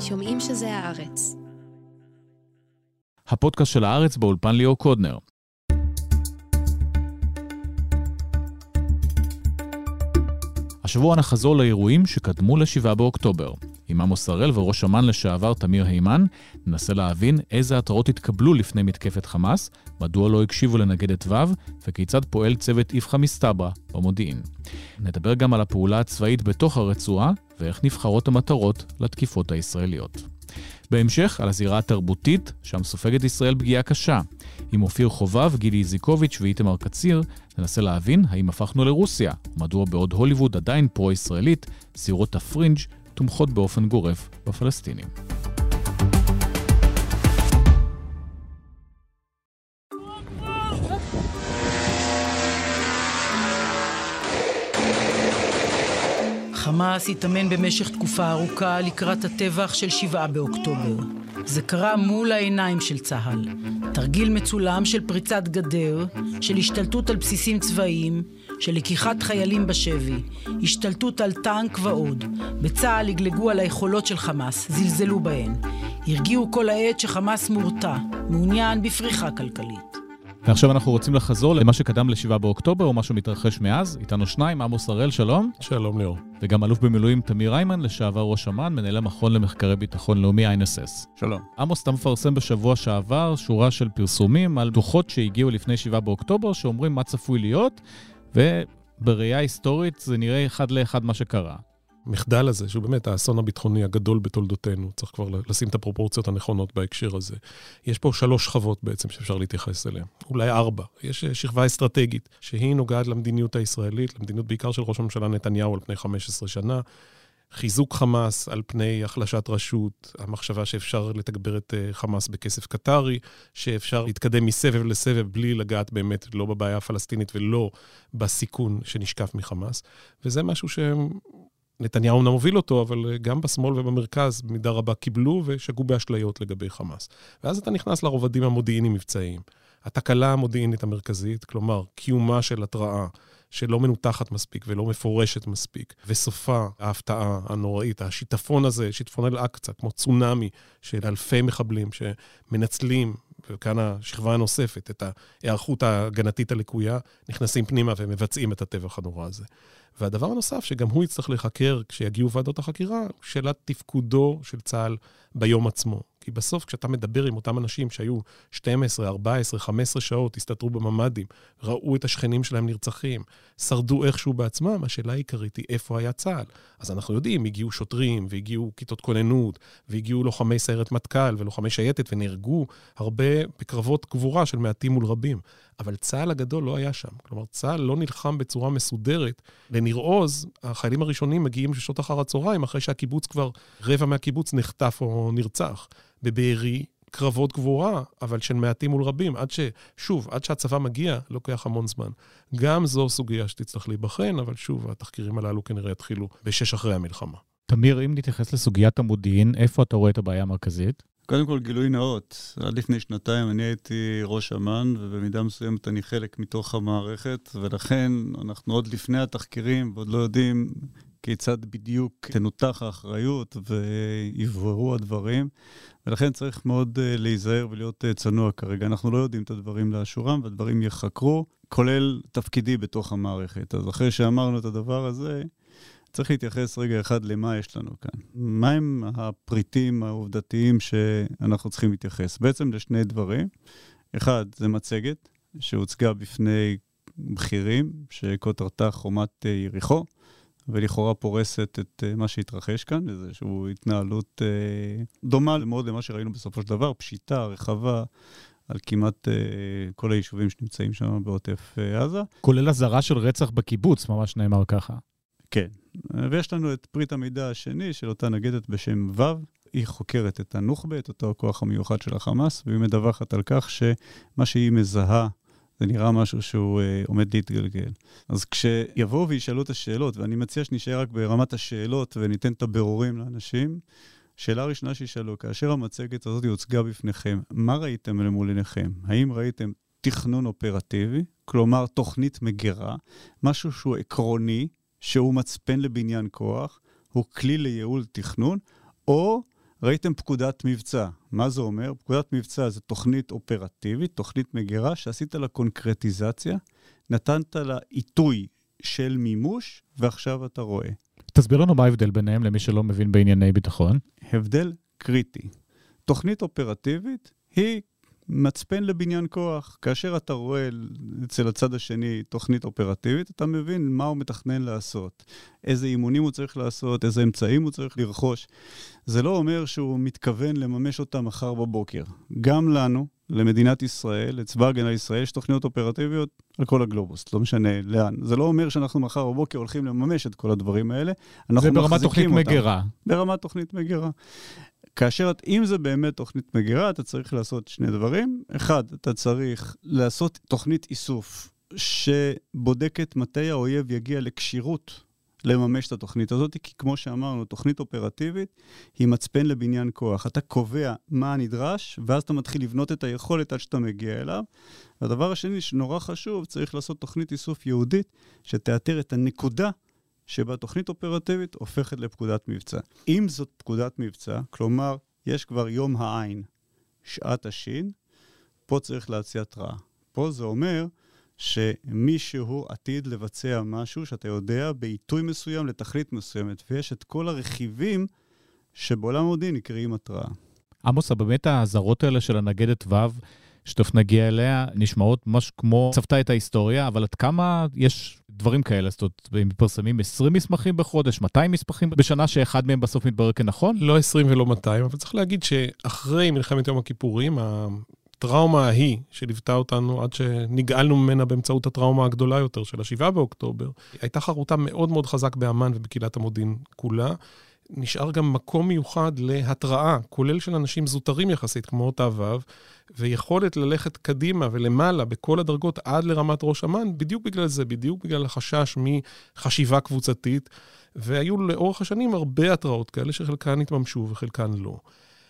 שומעים שזה הארץ. הפודקאסט של הארץ באולפן ליאור קודנר. השבוע נחזור לאירועים שקדמו ל-7 באוקטובר. עם עמוס הראל וראש אמ"ן לשעבר תמיר היימן, ננסה להבין איזה התראות התקבלו לפני מתקפת חמאס, מדוע לא הקשיבו לנגדת ו' וכיצד פועל צוות איפכא מסתברא במודיעין. נדבר גם על הפעולה הצבאית בתוך הרצועה ואיך נבחרות המטרות לתקיפות הישראליות. בהמשך על הזירה התרבותית, שם סופגת ישראל פגיעה קשה. עם אופיר חובב, גילי איזיקוביץ ואיתמר קציר, ננסה להבין האם הפכנו לרוסיה, מדוע בעוד הוליווד עדיין פרו-ישראלית, זירות הפרינג' תומכות באופן גורף בפלסטינים. חמאס התאמן במשך תקופה ארוכה לקראת הטבח של 7 באוקטובר. זה קרה מול העיניים של צה"ל. תרגיל מצולם של פריצת גדר, של השתלטות על בסיסים צבאיים, של לקיחת חיילים בשבי, השתלטות על טנק ועוד. בצה"ל הגלגו על היכולות של חמאס, זלזלו בהן. הרגיעו כל העת שחמאס מורתע, מעוניין בפריחה כלכלית. ועכשיו אנחנו רוצים לחזור למה שקדם ל-7 באוקטובר, או משהו מתרחש מאז. איתנו שניים, עמוס הראל, שלום. שלום ליאור. וגם אלוף במילואים תמיר היימן, לשעבר ראש אמ"ן, מנהל המכון למחקרי ביטחון לאומי, INSS. שלום. עמוס, אתה מפרסם בשבוע שעבר שורה של פרסומים על דוחות שהגיעו לפני 7 באוקטובר, שאומרים מה צפוי להיות, ובראייה היסטורית זה נראה אחד לאחד מה שקרה. המחדל הזה, שהוא באמת האסון הביטחוני הגדול בתולדותינו, צריך כבר לשים את הפרופורציות הנכונות בהקשר הזה. יש פה 3 שכבות בעצם שאפשר להתייחס אליהן, אולי 4. יש שכבה אסטרטגית, שהיא נוגעת למדיניות הישראלית, למדיניות בעיקר של ראש הממשלה נתניהו על פני 15 שנה, חיזוק חמאס על פני החלשת רשות, המחשבה שאפשר לתגבר את חמאס בכסף קטרי, שאפשר להתקדם מסבב לסבב בלי לגעת באמת לא בבעיה הפלסטינית ולא בסיכון שנשקף מחמאס. וזה משהו נתניהו אומנם הוביל אותו, אבל גם בשמאל ובמרכז מידה רבה קיבלו ושגו באשליות לגבי חמאס. ואז אתה נכנס לרובדים המודיעיניים מבצעיים. התקלה המודיעינית המרכזית, כלומר, קיומה של התראה שלא מנותחת מספיק ולא מפורשת מספיק, וסופה ההפתעה הנוראית, השיטפון הזה, שיטפון אל-אקצה, כמו צונאמי של אלפי מחבלים שמנצלים, וכאן השכבה הנוספת, את ההיערכות הגנתית הלקויה, נכנסים פנימה ומבצעים את הטבח הנורא הזה. והדבר הנוסף, שגם הוא יצטרך לחקר כשיגיעו ועדות החקירה, שאלת תפקודו של צה"ל ביום עצמו. כי בסוף, כשאתה מדבר עם אותם אנשים שהיו 12, 14, 15 שעות, הסתתרו בממדים, ראו את השכנים שלהם נרצחים, שרדו איכשהו בעצמם, השאלה העיקרית היא איפה היה צה"ל. אז אנחנו יודעים, הגיעו שוטרים, והגיעו כיתות כוננות, והגיעו לוחמי סיירת מטכ"ל ולוחמי שייטת, ונהרגו הרבה בקרבות גבורה של מעטים מול רבים. אבל צה"ל הגדול לא היה שם. כלומר, צה"ל לא נלחם בצורה מסודרת. לניר עוז, החיילים הראשונים מגיעים שעות אחר הצהריים, אחרי שהקיבוץ כבר, רבע מהקיבוץ נחטף או נרצח. בבארי, קרבות גבורה, אבל של מעטים מול רבים, עד שהצבא מגיע, לוקח המון זמן. גם זו סוגיה שתצטרך להיבחן, אבל שוב, התחקירים הללו כנראה התחילו ב6 אחרי המלחמה. תמיר, אם נתייחס לסוגיית המודיעין, איפה אתה רואה את הבעיה המרכזית? קודם כל, גילוי נאות. עד לפני 2 אני הייתי ראש אמ"ן, ובמידה מסוימת אני חלק מתוך המערכת, ולכן אנחנו עוד לפני התחקירים, ועוד לא יודעים כיצד בדיוק תנותח האחריות ויבררו הדברים, ולכן צריך מאוד להיזהר ולהיות צנוע כרגע. אנחנו לא יודעים את הדברים לאשורם, והדברים יחקרו, כולל תפקידי בתוך המערכת. אז אחרי שאמרנו את הדבר הזה, צריך להתייחס רגע אחד למה יש לנו כאן. מה הם הפריטים העובדתיים שאנחנו צריכים להתייחס? בעצם לשני דברים. אחד, זה מצגת שהוצגה בפני בכירים, שכותרתה חומת יריחו, ולכאורה פורסת את מה שהתרחש כאן, איזושהי התנהלות דומה מאוד למה שראינו בסופו של דבר, פשיטה, רחבה, על כמעט כל היישובים שנמצאים שם בעוטף עזה. כולל הזרה של רצח בקיבוץ, ממש נאמר ככה. כן, ויש לנו את פריט המידע השני של אותה נגדת בשם ו', היא חוקרת את הנוח'בה, את אותו הכוח המיוחד של החמאס, והיא מדווחת על כך שמה שהיא מזהה, זה נראה משהו שהוא עומד להתגלגל. אז כשיבואו וישאלו את השאלות, ואני מציע שנשאר רק ברמת השאלות וניתן את הבירורים לאנשים, שאלה ראשונה שישאלו, כאשר המצגת הזאת יוצגה בפניכם, מה ראיתם למול עיניכם? האם ראיתם תכנון אופרטיבי, כלומר תוכנית מגירה, משהו שהוא עקרוני, שהוא מצפן לבניין כוח, הוא כלי לייעול תכנון, או ראיתם פקודת מבצע. מה זה אומר? פקודת מבצע זה תוכנית אופרטיבית, תוכנית מגירה, שעשית לה קונקרטיזציה, נתנת לה עיתוי של מימוש, ועכשיו אתה רואה. תסביר לנו מה ההבדל ביניהם, למי שלא מבין בענייני ביטחון. הבדל קריטי. תוכנית אופרטיבית היא מצפן לבניין כוח. כאשר אתה רואה אצל הצד השני תוכנית אופרטיבית, אתה מבין מה הוא מתכנן לעשות. איזה אימונים הוא צריך לעשות, איזה אמצעים הוא צריך לרכוש. זה לא אומר שהוא מתכוון לממש אותה מחר בבוקר. גם לנו, למדינת ישראל, לצבא הגנה ישראל, יש תוכניות אופרטיביות על כל הגלובוס. לא משנה לאן. זה לא אומר שאנחנו מחר בבוקר הולכים לממש את כל הדברים האלה. זה ברמת תוכנית מגירה. ברמת תוכנית מגירה. כאשר אם זה באמת תוכנית מגירה, אתה צריך לעשות שני דברים. אחד, אתה צריך לעשות תוכנית איסוף, שבודקת מתי האויב יגיע לקשירות לממש את התוכנית הזאת, כי כמו שאמרנו, תוכנית אופרטיבית היא מצפן לבניין כוח. אתה קובע מה נדרש, ואז אתה מתחיל לבנות את היכולת עד שאתה מגיע אליו. הדבר השני שנורא חשוב, צריך לעשות תוכנית איסוף יהודית, שתאתר את הנקודה שבה תוכנית אופרטיבית הופכת לפקודת מבצע. אם זאת פקודת מבצע, כלומר, יש כבר יום העין, שעת השין, פה צריך להציע התראה. פה זה אומר שמישהו עתיד לבצע משהו שאתה יודע בעיתוי מסוים לתכלית מסוימת, ויש את כל הרכיבים שבעולם מודיעין נקראים התראה. עמוס, באמת ההזרות האלה של הנגדת וו, שתוף נגיע אליה, נשמעות ממש כמו צפתה את ההיסטוריה, אבל עד כמה יש דברים כאלה, זאת אומרת, הם מפרסמים 20 מסמכים בחודש, 200 מסמכים בשנה, שאחד מהם בסוף מתברר כנכון? לא 20 ולא 200, אבל צריך להגיד שאחרי מלחמת יום הכיפורים, הטראומה ההיא שליוותה אותנו, עד שנגאלנו ממנה באמצעות הטראומה הגדולה יותר, של ה7 באוקטובר, הייתה חרוטה מאוד מאוד חזק באמן ובקהילת המודיעין כולה, נשאר גם מקום מיוחד להתראה, כולל של אנשים זוטרים יחסית, כמו אותה וו, ויכולת ללכת קדימה ולמעלה בכל הדרגות עד לרמת ראש אמ"ן, בדיוק בגלל זה, בדיוק בגלל החשש מחשיבה קבוצתית, והיו לאורך השנים הרבה התראות כאלה שחלקן התממשו וחלקן לא.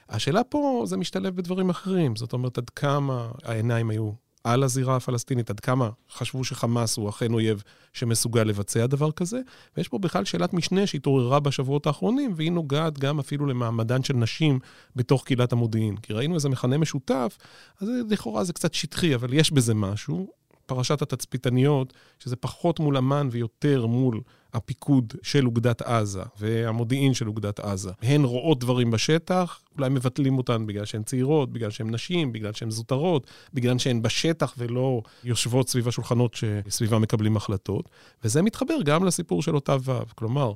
השאלה פה זה משתלב בדברים אחרים, זאת אומרת עד כמה העיניים היו על הזירה הפלסטינית, עד כמה חשבו שחמאס הוא אכן אויב שמסוגל לבצע דבר כזה, ויש פה בכלל שאלת משנה שהתעוררה בשבועות האחרונים, והיא נוגעת גם אפילו למעמדן של נשים בתוך קהילת המודיעין, כי ראינו איזה מכנה משותף, אז לכאורה זה קצת שטחי, אבל יש בזה משהו, פרשת התצפיתניות, שזה פחות מול אמן ויותר מול הפיקוד של אוגדת עזה, והמודיעין של אוגדת עזה. הן רואות דברים בשטח, אולי מבטלים אותן בגלל שהן צעירות, בגלל שהן נשים, בגלל שהן זוטרות, בגלל שהן בשטח ולא יושבות סביב השולחנות שסביבה מקבלים החלטות, וזה מתחבר גם לסיפור של אותה וו. כלומר,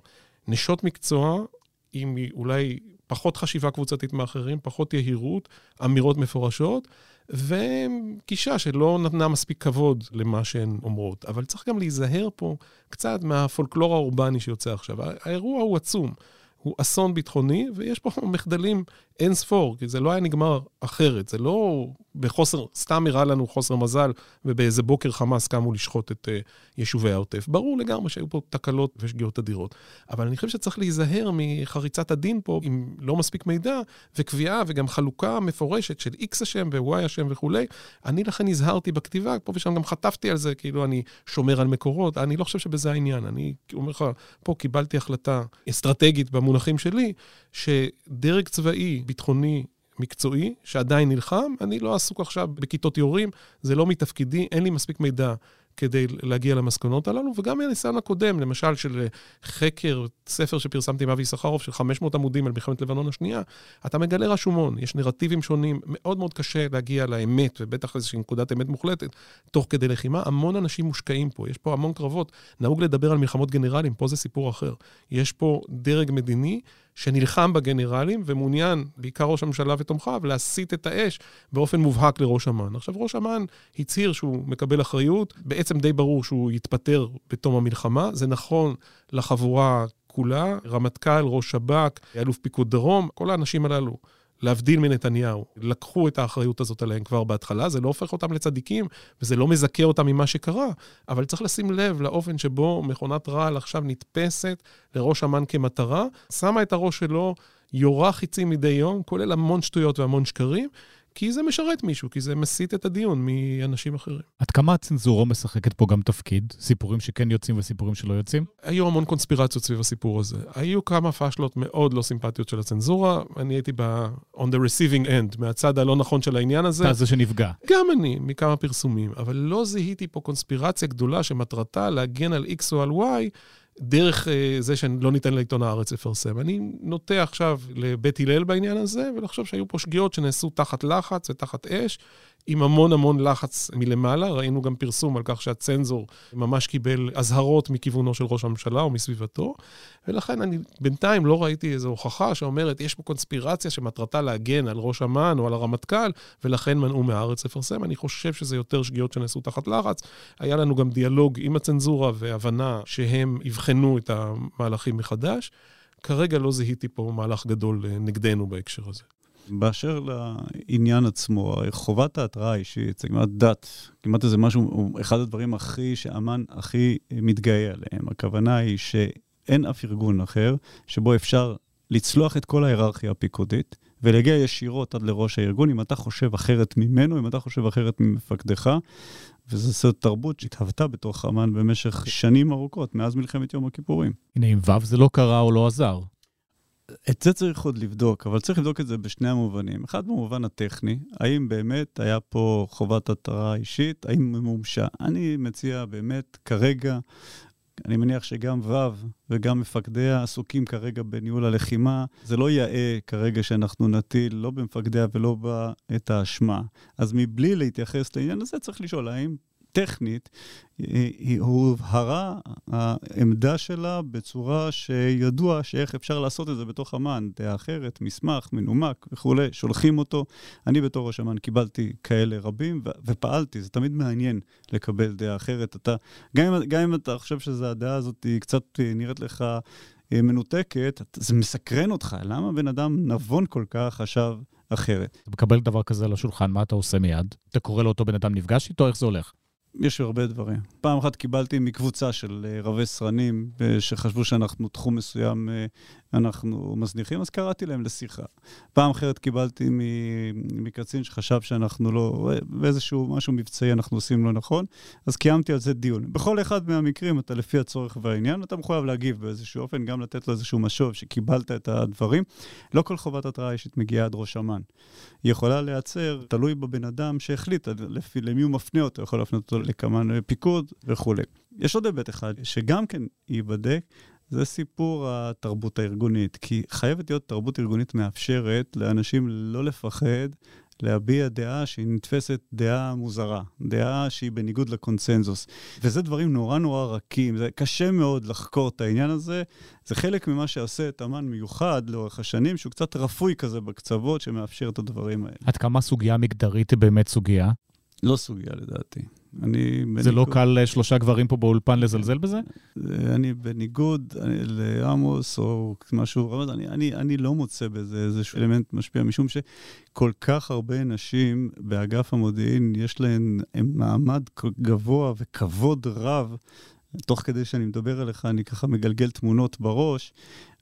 נשות מקצוע עם אולי פחות חשיבה קבוצתית מאחרים, פחות יהירות, אמירות מפורשות, וגישה שלא נתנה מספיק כבוד למה שהן אומרות. אבל צריך גם להיזהר פה קצת מהפולקלור האורבני שיוצא עכשיו. האירוע הוא עצום, הוא אסון ביטחוני, ויש פה מחדלים אין ספור, כי זה לא היה נגמר אחרת, זה לא בחוסר, סתם הראה לנו חוסר מזל, ובאיזה בוקר חמאס קמו לשחוט את יישובי העוטף. ברור לגמרי שהיו פה תקלות ושגיאות אדירות, אבל אני חושב שצריך להיזהר מחריצת הדין פה, עם לא מספיק מידע, וקביעה וגם חלוקה מפורשת של X השם ו-Y השם וכו'. אני לכן הזהרתי בכתיבה, פה ושם גם חטפתי על זה, כאילו אני שומר על מקורות, אני לא חושב שבזה העניין, אני אומר לך, פה קיבלתי החלטה אסטרטגית במונחים שלי, שדרג צבאי ביטחוני מקצועי, שעדיין נלחם, אני לא עסוק עכשיו בכיתות יורים, זה לא מתפקידי, אין לי מספיק מידע כדי להגיע למסקנות הללו, וגם הניסיון הקודם, למשל של חקר, ספר שפרסמתי עם אבי סחרוף, של 500 עמודים על מלחמת לבנון השנייה, אתה מגלה רשומון, יש נרטיבים שונים, מאוד מאוד קשה להגיע לאמת, ובטח איזושהי נקודת אמת מוחלטת, תוך כדי לחימה, המון אנשים מושקעים פה, יש פה המון קרבות, נהוג לדבר על מלחמות גנרלים, פה זה סיפור אחר, יש פה דרג מדיני, שנלחם בגנרלים ומעוניין, בעיקר ראש הממשלה ותומכיו, להסיט את האש באופן מובהק לראש אמ"ן. עכשיו, ראש אמ"ן הצהיר שהוא מקבל אחריות, בעצם די ברור שהוא יתפטר בתום המלחמה, זה נכון לחבורה כולה, רמטכ"ל, ראש שב"כ, אלוף פיקוד דרום, כל האנשים הללו. להבדיל מנתניהו, לקחו את האחריות הזאת עליהם כבר בהתחלה, זה לא הופך אותם לצדיקים, וזה לא מזכה אותם ממה שקרה, אבל צריך לשים לב לאופן שבו מכונת רעל עכשיו נתפסת לראש אמ"ן כמטרה, שמה את הראש שלו, יורה חיצים מדי יום, כולל המון שטויות והמון שקרים, כי זה משרת מישהו, כי זה מסית את הדיון מאנשים אחרים. עד כמה הצנזורה משחקת פה גם תפקיד? סיפורים שכן יוצאים וסיפורים שלא יוצאים? היו המון קונספירציות סביב הסיפור הזה. היו כמה פשלות מאוד לא סימפטיות של הצנזורה. אני הייתי on the receiving end, מהצד הלא נכון של העניין הזה. זה שנפגע. גם אני, מכמה פרסומים. אבל לא זיהיתי פה קונספירציה גדולה שמטרתה להגן על X או על Y, דרך זה שלא ניתן לעיתון הארץ לפרסם. אני נוטה עכשיו לבית הלל בעניין הזה, ולחשוב שהיו פה שגיאות שנעשו תחת לחץ ותחת אש, עם המון המון לחץ מלמעלה. ראינו גם פרסום על כך שהצנזור ממש קיבל אזהרות מכיוונו של ראש הממשלה או מסביבתו, ולכן אני בינתיים לא ראיתי איזו הוכחה שאומרת, יש פה קונספירציה שמטרתה להגן על ראש אמ"ן או על הרמטכ"ל, ולכן מנעו מהארץ לפרסם. אני חושב שזה יותר שגיאות שנעשו תחת לחץ. היה לנו גם דיאלוג עם הצנזורה והבנה שהם יבחנו את המהלכים מחדש. כרגע לא זיהיתי פה מהלך גדול נגדנו בהקשר הזה. באשר לעניין עצמו, חובת ההתראה האישית, זה כמעט דת, כמעט איזה משהו, אחד הדברים הכי שאמן הכי מתגאה עליהם. הכוונה היא שאין אף ארגון אחר שבו אפשר לצלוח את כל ההיררכיה הפיקודית, ולהגיע ישירות עד לראש הארגון, אם אתה חושב אחרת ממנו, אם אתה חושב אחרת ממפקדך, וזו תרבות שהתהוותה בתוך אמ"ן במשך שנים ארוכות, מאז מלחמת יום הכיפורים. הנה, אם ו' זה לא קרה או לא עזר. את זה צריך עוד לבדוק, אבל צריך לבדוק את זה בשני המובנים. אחד במובן הטכני, האם באמת היה פה חובת התראה אישית, האם ממומשה. אני מציע באמת כרגע, אני מניח שגם ו' וגם מפקדיה עסוקים כרגע בניהול הלחימה. זה לא יאה כרגע שאנחנו נטיל, לא במפקדיה ולא בה את האשמה. אז מבלי להתייחס לעניין הזה, צריך לשאול האם טכנית, היא הובהרה העמדה שלה בצורה שידוע שאיך אפשר לעשות את זה בתוך אמ"ן, דעה אחרת, מסמך, מנומק וכו', שולחים אותו. אני בתור ראש אמ"ן קיבלתי כאלה רבים ופעלתי, זה תמיד מעניין לקבל דעה אחרת. אתה, גם אם אתה חושב שזו הדעה הזאת היא קצת נראית לך מנותקת, זה מסקרן אותך, למה בן אדם נבון כל כך חשב אחרת? אתה מקבל דבר כזה לשולחן, מה אתה עושה מיד? אתה קורא לאותו בן אדם, נפגש איתו, איך זה הולך? יש הרבה דברים. פעם אחת קיבלתי מקבוצה של רבי סרנים שחשבו שאנחנו תחום מסוים אנחנו מזניחים, אז קראתי להם לשיחה. פעם אחרת קיבלתי מקצין שחשב שאנחנו לא, באיזשהו משהו מבצעי אנחנו עושים לא נכון, אז קיימתי על זה דיון. בכל אחד מהמקרים, אתה לפי הצורך והעניין, אתה מחויב להגיב באיזשהו אופן, גם לתת לו איזשהו משוב שקיבלת את הדברים. לא כל חובת התראה אישית מגיעה עד ראש אמ"ן. היא יכולה לייצר, תלוי בבן אדם שהחליט, למי הוא מפנה אותו, יכול להפנות אותו לכמן פיקוד וכו'. יש עוד היבט אחד שגם כן ייבדק, זה סיפור התרבות הארגונית, כי חייבת להיות תרבות ארגונית מאפשרת לאנשים לא לפחד להביע דעה שהיא נתפסת דעה מוזרה, דעה שהיא בניגוד לקונצנזוס. וזה דברים נורא נורא רכים, זה קשה מאוד לחקור את העניין הזה, זה חלק ממה שעושה את אמ"ן מיוחד לאורך השנים, שהוא קצת רפוי כזה בקצוות שמאפשר את הדברים האלה. עד כמה סוגיה מגדרית היא באמת סוגיה? לא סוגיה לדעתי. זה לא קל שלושה גברים פה באולפן לזלזל בזה? אני בניגוד לעמוס או משהו, אני לא מוצא בזה איזשהו אלמנט משפיע, משום שכל כך הרבה נשים באגף המודיעין יש להן מעמד גבוה וכבוד רב, תוך כדי שאני מדבר עליך, אני ככה מגלגל תמונות בראש,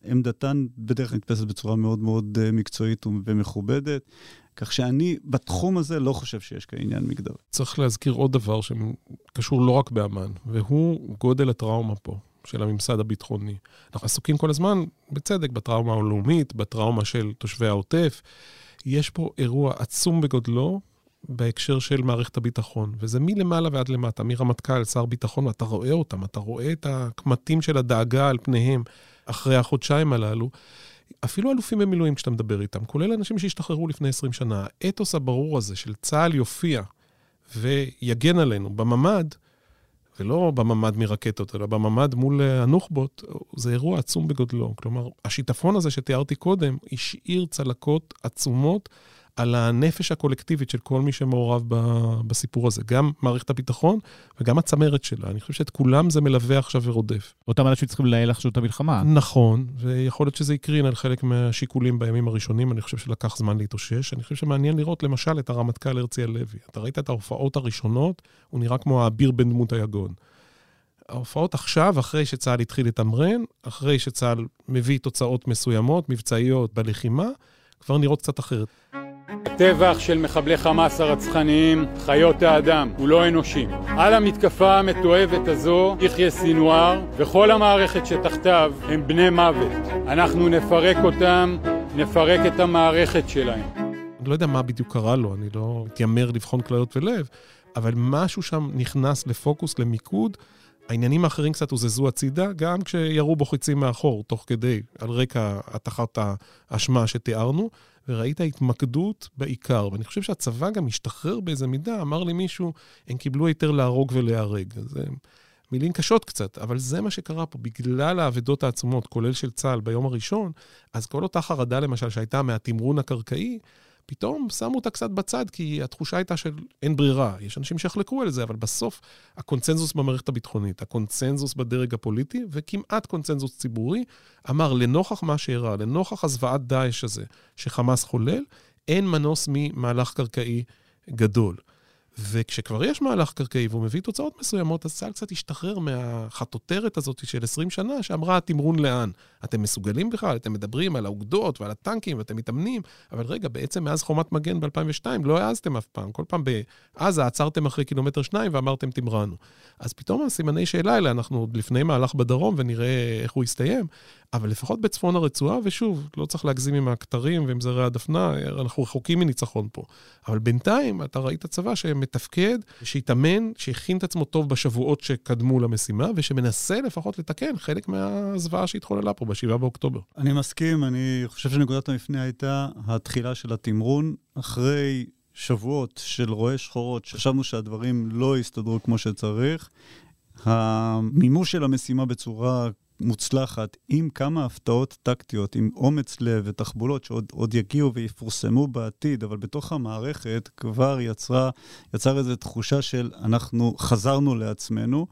עמדתן בדרך כלל נתפסת בצורה מאוד מאוד מקצועית ומכובדת, כך שאני בתחום הזה לא חושב שיש כעניין מגדרי. צריך להזכיר עוד דבר שקשור לא רק באמ"ן, והוא גודל הטראומה פה, של הממסד הביטחוני. אנחנו עסוקים כל הזמן, בצדק, בטראומה הלאומית, בטראומה של תושבי העוטף. יש פה אירוע עצום בגודלו, בהקשר של מערכת הביטחון, וזה מלמעלה ועד למטה, מרמטכ"ל, שר ביטחון, ואתה רואה אותם, אתה רואה את הקמטים של הדאגה על פניהם, אחרי החודשיים הללו, אפילו אלופים במילואים כשאתה מדבר איתם, כולל אנשים שהשתחררו לפני 20 שנה, האתוס הברור הזה של צה"ל יופיע ויגן עלינו בממד, ולא בממד מרקטות, אלא בממד מול הנוחבות, זה אירוע עצום בגודלו. כלומר, השיטפון הזה שתיארתי קודם, השאיר צלקות עצומות על הנפש הקולקטיבית של כל מי שמעורב בסיפור הזה. גם מערכת הביטחון וגם הצמרת שלה. אני חושב שאת כולם זה מלווה עכשיו ורודף. אותם אנשים צריכים לנהל עכשיו את המלחמה. נכון, ויכול להיות שזה יקרין על חלק מהשיקולים בימים הראשונים. אני חושב שלקח זמן להתאושש. אני חושב שמעניין לראות למשל את הרמטכ"ל הרצי הלוי. אתה ראית את ההופעות הראשונות, הוא נראה כמו האביר בן דמות היגון. ההופעות עכשיו, אחרי שצה"ל התחיל לתמרן, אחרי שצה"ל מביא תוצאות מסוימות, מבצעיות בלחימה, כבר נראות קצת אחרת. הטבח של מחבלי חמאס הרצחניים, חיות האדם, הוא לא אנושי. על המתקפה המתועבת הזו, יחיא סינואר וכל המערכת שתחתיו הם בני מוות. אנחנו נפרק אותם, נפרק את המערכת שלהם. אני לא יודע מה בדיוק קרה לו, אני לא מתיימר לבחון כליות ולב, אבל משהו שם נכנס לפוקוס, למיקוד, העניינים האחרים קצת הוזזו הצידה, גם כשירו בו חיצים מאחור, תוך כדי, על רקע התחת האשמה שתיארנו, וראית התמקדות בעיקר. ואני חושב שהצבא גם השתחרר באיזה מידה, אמר לי מישהו, הם קיבלו היתר להרוג ולהרג. זה מילים קשות קצת, אבל זה מה שקרה פה, בגלל העבדות העצומות, כולל של צה"ל ביום הראשון, אז כל אותה חרדה למשל שהייתה מהתמרון הקרקעי, פתאום שמו אותה קצת בצד, כי התחושה הייתה של אין ברירה. יש אנשים שיחלקו על זה, אבל בסוף הקונצנזוס במערכת הביטחונית, הקונצנזוס בדרג הפוליטי, וכמעט קונצנזוס ציבורי, אמר לנוכח מה שאירע, לנוכח הזוועת דאעש הזה, שחמאס חולל, אין מנוס ממהלך קרקעי גדול. וכשכבר יש מהלך קרקעי, והוא מביא תוצאות מסוימות, אז צה"ל קצת השתחרר מהחטוטרת הזאת של 20 שנה, שאמרה, תמרון לאן? אתם מסוגלים בכלל, אתם מדברים על האוגדות ועל הטנקים, ואתם מתאמנים, אבל רגע, בעצם מאז חומת מגן ב-2002, לא העזתם אף פעם, כל פעם בעזה עצרתם אחרי קילומטר 2 ואמרתם תמרנו. אז פתאום הסימני שאלה האלה, אנחנו עוד לפני מהלך בדרום, ונראה איך הוא יסתיים, אבל לפחות בצפון הרצועה, ושוב, לא צריך להגזים עם הכתרים ועם זרי הדפנה, אנחנו רחוקים מניצחון פה. אבל בינתיים, אתה ראית צבא שמתפקד, שהתאמן, שהכין את עצמו טוב בשבועות שקדמו למשימה, ושמנסה לפחות לתקן חלק מהזוועה שהתחוללה פה ב-7 באוקטובר. אני מסכים, אני חושב שנקודת המפנה הייתה התחילה של התמרון, אחרי שבועות של רואי שחורות, שחשבנו שהדברים לא הסתדרו כמו שצריך, המימוש של המשימה בצורה מוצלחת, עם כמה הפתעות טקטיות, עם אומץ לב ותחבולות שעוד יגיעו ויפורסמו בעתיד, אבל בתוך המערכת כבר יצר איזו תחושה של אנחנו חזרנו לעצמנו,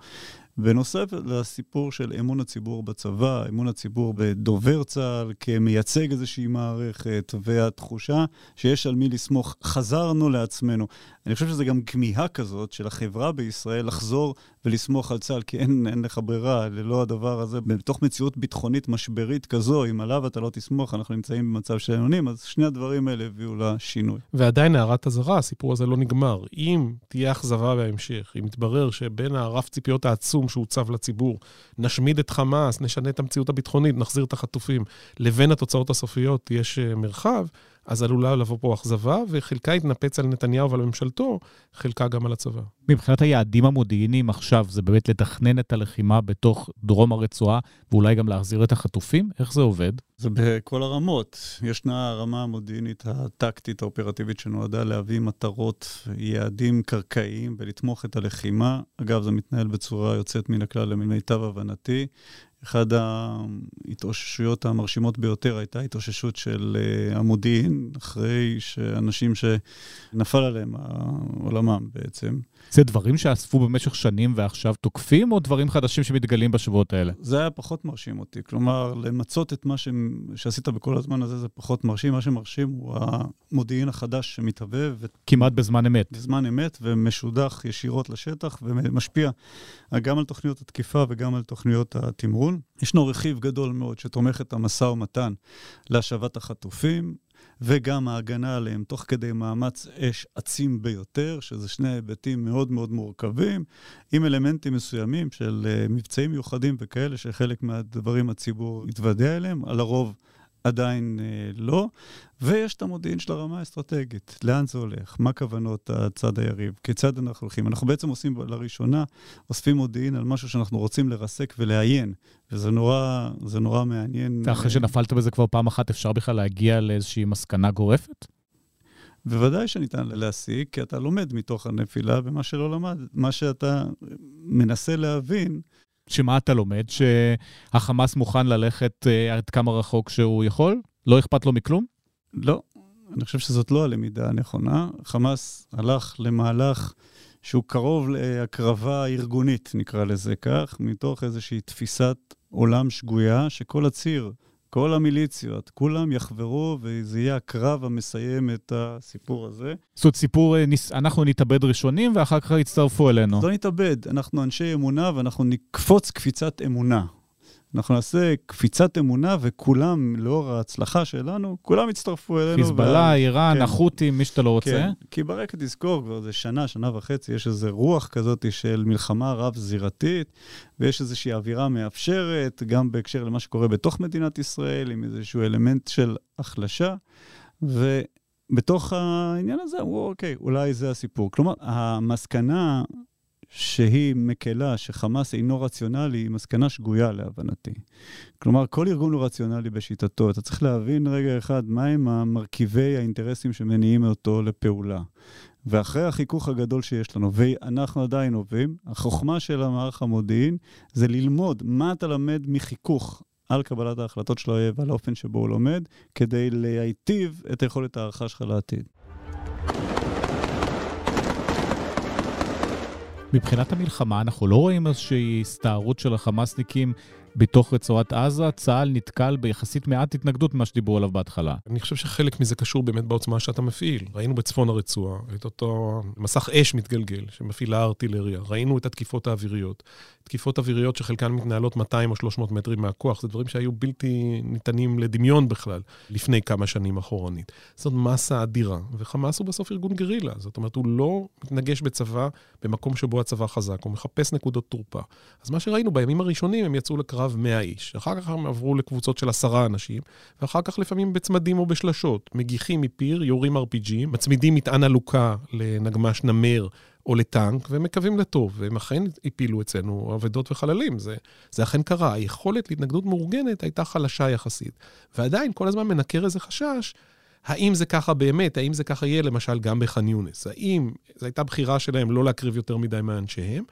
בנוסף לסיפור של אמון הציבור בצבא, אמון הציבור בדובר צה"ל, כמייצג איזושהי מערכת, והתחושה שיש על מי לסמוך, חזרנו לעצמנו. אני חושב שזה גם כמיהה כזאת של החברה בישראל לחזור ולסמוך על צה"ל, כי אין לך ברירה ללא הדבר הזה. בתוך מציאות ביטחונית משברית כזו, אם עליו אתה לא תסמוך, אנחנו נמצאים במצב של ענונים, אז שני הדברים האלה הביאו לשינוי. ועדיין הערת הזרה, הסיפור הזה לא נגמר. אם תהיה אכזבה בהמשך, אם יתברר שבין הרף ציפיות העצום שהוצב לציבור, נשמיד את חמאס, נשנה את המציאות הביטחונית, נחזיר את החטופים, לבין התוצאות הסופיות יש מרחב, אז עלולה לבוא פה אכזבה, וחלקה התנפץ על נתניהו ועל ממשלתו, חלקה גם על הצבא. מבחינת היעדים המודיעיניים עכשיו, זה באמת לתכנן את הלחימה בתוך דרום הרצועה, ואולי גם להחזיר את החטופים? איך זה עובד? זה בכל הרמות. ישנה הרמה המודיעינית הטקטית האופרטיבית שנועדה להביא מטרות, יעדים קרקעיים ולתמוך את הלחימה. אגב, זה מתנהל בצורה יוצאת מן הכלל למיטב הבנתי. אחד ההתאוששויות המרשימות ביותר הייתה התאוששות של המודיעין, אחרי שאנשים שנפל עליהם העולמם בעצם. זה דברים שאספו במשך שנים ועכשיו תוקפים, או דברים חדשים שמתגלים בשבועות האלה? זה היה פחות מרשים אותי. כלומר, למצות את מה שעשית בכל הזמן הזה, זה פחות מרשים. מה שמרשים הוא המודיעין החדש שמתהווה. כמעט בזמן אמת. בזמן אמת, ומשודח ישירות לשטח, ומשפיע גם על תוכניות התקיפה וגם על תוכניות התמרון. ישנו רכיב גדול מאוד שתומך את המשא ומתן להשבת החטופים, וגם ההגנה עליהם תוך כדי מאמץ אש עצים ביותר, שזה שני היבטים מאוד מאוד מורכבים, עם אלמנטים מסוימים של מבצעים מיוחדים וכאלה, שחלק מהדברים הציבור התוודע אליהם, על הרוב עדיין לא, ויש את המודיעין של הרמה האסטרטגית, לאן זה הולך, מה כוונות הצד היריב, כיצד אנחנו הולכים. אנחנו בעצם עושים לראשונה, אוספים מודיעין על משהו שאנחנו רוצים לרסק ולעיין, וזה נורא מעניין. אחרי שנפלת בזה כבר פעם אחת, אפשר בכלל להגיע לאיזושהי מסקנה גורפת? בוודאי שניתן להסיק, כי אתה לומד מתוך הנפילה, ומה שלא למד, מה שאתה מנסה להבין, שמה אתה לומד? שהחמאס מוכן ללכת עד כמה רחוק שהוא יכול? לא אכפת לו מכלום? לא. אני חושב שזאת לא הלמידה הנכונה. חמאס הלך למהלך שהוא קרוב להקרבה ארגונית, נקרא לזה כך, מתוך איזושהי תפיסת עולם שגויה, שכל הציר, כל המיליציות, כולם יחברו, וזה יהיה הקרב המסיים את הסיפור הזה. זאת סיפור, אנחנו נתאבד ראשונים, ואחר כך יצטרפו אלינו. לא נתאבד, אנחנו אנשי אמונה, ואנחנו נקפוץ קפיצת אמונה. אנחנו נעשה קפיצת אמונה, וכולם, לאור ההצלחה שלנו, כולם הצטרפו אלינו. חיזבאללה, איראן, החות'ים, מי שאתה לא רוצה. כי ברקע תזכור, כבר זה שנה, שנה וחצי, יש איזו רוח כזאת של מלחמה רב-זירתית, ויש איזושהי אווירה מאפשרת, גם בהקשר למה שקורה בתוך מדינת ישראל, עם איזשהו אלמנט של החלשה, ובתוך העניין הזה, אוקיי, אולי זה הסיפור. כלומר, המסקנה שהיא מקלה, שחמאס אינו רציונלי, היא מסקנה שגויה להבנתי. כלומר, כל ארגון הוא רציונלי בשיטתו. אתה צריך להבין רגע אחד מהם המרכיבי האינטרסים שמניעים אותו לפעולה. ואחרי החיכוך הגדול שיש לנו, ואנחנו עדיין עוברים, החוכמה של המערך המודיעין זה ללמוד מה אתה למד מחיכוך על קבלת ההחלטות של האויב, על האופן שבו הוא לומד, כדי להיטיב את יכולת הערכה שלך לעתיד. מבחינת המלחמה, אנחנו לא רואים איזושהי הסתערות של החמאסניקים בתוך רצועת עזה. צהל נתקל ביחסית מעט התנגדות ממה שדיברו עליו בהתחלה. אני חושב שחלק מזה קשור באמת בעוצמה שאתה מפעיל. ראינו בצפון הרצועה את אותו מסך אש מתגלגל שמפעיל הארטילריה. ראינו את התקיפות האוויריות. תקיפות אוויריות שחלקן מתנהלות 200 או 300 מטרים מהכוח. זה דברים שהיו בלתי ניתנים לדמיון בכלל לפני כמה שנים אחורנית. זאת מסה אדירה. וחמאס הוא בסוף ארגון גרילה. זאת אומרת, הוא לא מתנגש בצבא במקום שבו הצבא חזק. הוא מחפש נקודות תורפה. אז מה שראינו, בימים הראשונים הם יצאו לקרב 100 איש. אחר כך הם עברו לקבוצות של 10 אנשים, ואחר כך לפעמים בצמדים או בשלשות. מגיחים מפיר, יורים RPG, מצמידים מטען הלוקה לנגמש נמר או לטנק, ומקווים לטוב. והם אכן הפילו אצלנו עבדות וחללים. זה אכן קרה. היכולת להתנגדות מאורגנת הייתה חלשה יחסית. ועדיין כל הזמן מנקר איזה חשש, האם זה ככה באמת, האם זה ככה יהיה למשל גם בח'אן יונס, האם זו הייתה בחירה שלהם לא להקריב יותר מדי מאנשיהם,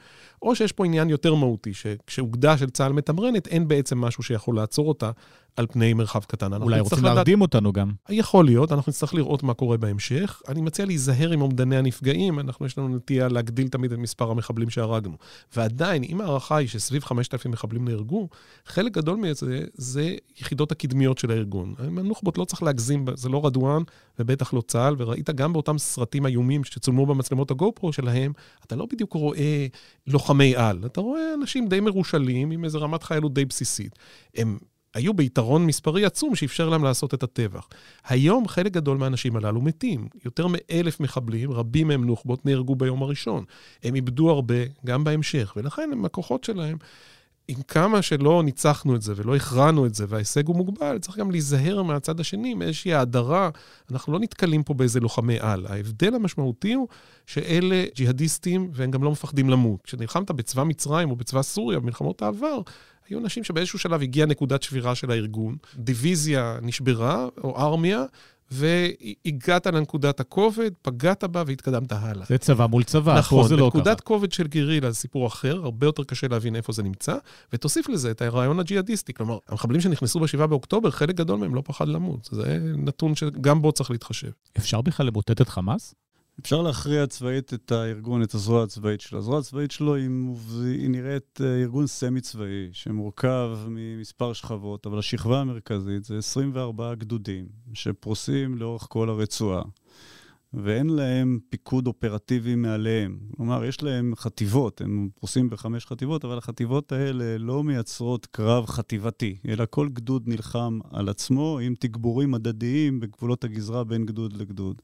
או שיש פה עניין יותר מהותי, שכשהוגדה של צהל מתמרנת, אין בעצם משהו שיכול לעצור אותה על פני מרחב קטן. אולי רוצים להרדים אותנו גם. יכול להיות, אנחנו נצטרך לראות מה קורה בהמשך. אני מציע להיזהר עם אומדני הנפגעים, אנחנו יש לנו נטייה להגדיל תמיד את מספר המחבלים שהרגנו. ועדיין, אם הערכה היא שסביב 5,000 מחבלים נהרגו, חלק גדול מזה זה יחידות הקדמיות של הארגון. הנוח'בות לא צריך להגזים, זה לא רדואן, ובטח לא צהל, וראית גם באותם סרטים איומים שצולמו במצלמות הגופרו שלהם, אתה לא בדיוק רואה לוחמי על, אתה רואה אנשים די מרושלים, עם איזו רמת חיילות די בסיסית. הם היו ביתרון מספרי עצום שאפשר להם לעשות את הטבח. היום חלק גדול מהאנשים הללו מתים. יותר מ1,000 מחבלים, רבים מהם נוח'בות, נהרגו ביום הראשון. הם איבדו הרבה גם בהמשך, ולכן הם הכוחות שלהם. עם כמה שלא ניצחנו את זה ולא הכרענו את זה, וההישג הוא מוגבל, צריך גם להיזהר מהצד השני, מאיזושהי האדרה. אנחנו לא נתקלים פה באיזה לוחמי על. ההבדל המשמעותי הוא שאלה ג'יהדיסטים, והם גם לא מפחדים למות. כשנלחמת בצבא מצרים או בצבא סוריה, במלחמות העבר, היו אנשים שבאיזשהו שלב הגיעה נקודת שבירה של הארגון, דיוויזיה נשברה או ארמיה, והגעת לנקודת הכובד, פגעת בה והתקדמת הלאה. זה צבא מול צבא, נכון, נקודת כובד של גירילה, זה סיפור אחר, הרבה יותר קשה להבין איפה זה נמצא, ותוסיף לזה את הרעיון הג'יהדיסטי, כלומר, המחבלים שנכנסו ב7 באוקטובר, חלק גדול מהם לא פחד למות, זה נתון שגם בו צריך להתחשב. אפשר בכלל לבוטט את חמאס? אפשר להכריע צבאית את הארגון, את הזרוע הצבאית שלו. הזרוע הצבאית שלו היא נראית ארגון סמי צבאי, שמורכב ממספר שכבות, אבל השכבה המרכזית זה 24 גדודים, שפרוסים לאורך כל הרצועה, ואין להם פיקוד אופרטיבי מעליהם. כלומר, יש להם חטיבות, הם פרוסים ב5 חטיבות, אבל החטיבות האלה לא מייצרות קרב חטיבתי, אלא כל גדוד נלחם על עצמו עם תגבורים הדדיים בגבולות הגזרה בין גדוד לגדוד.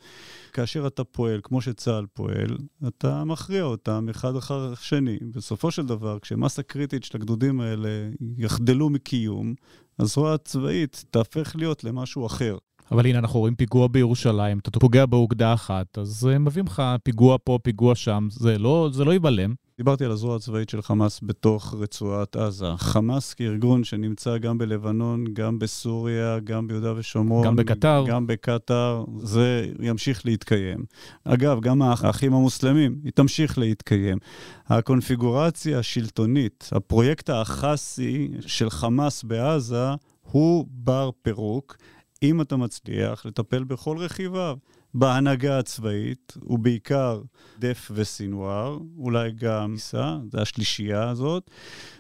כאשר אתה פועל, כמו שצהל פועל, אתה מכריע אותם אחד אחר שני. בסופו של דבר, כשמסה קריטית של הגדודים האלה יחדלו מקיום, הזרוע הצבאית תהפך להיות למשהו אחר. אבל הנה, אנחנו רואים פיגוע בירושלים, אתה פוגע באוגדה אחת, אז מביאים לך פיגוע פה, פיגוע שם, זה לא ייבלם. דיברתי על הזרוע הצבאית של חמאס בתוך רצועת עזה. חמאס כארגון שנמצא גם בלבנון, גם בסוריה, גם ביהודה ושומרון, גם בקטר. גם בקטר, זה ימשיך להתקיים. אגב, גם האחים המוסלמים, היא תמשיך להתקיים. הקונפיגורציה השלטונית, הפרויקט האחסי של חמאס בעזה, הוא בר פירוק, אם אתה מצליח לטפל בכל רכיביו, בהנהגה הצבאית, ובעיקר דף וסינואר, אולי גם ניסה, זה השלישייה הזאת,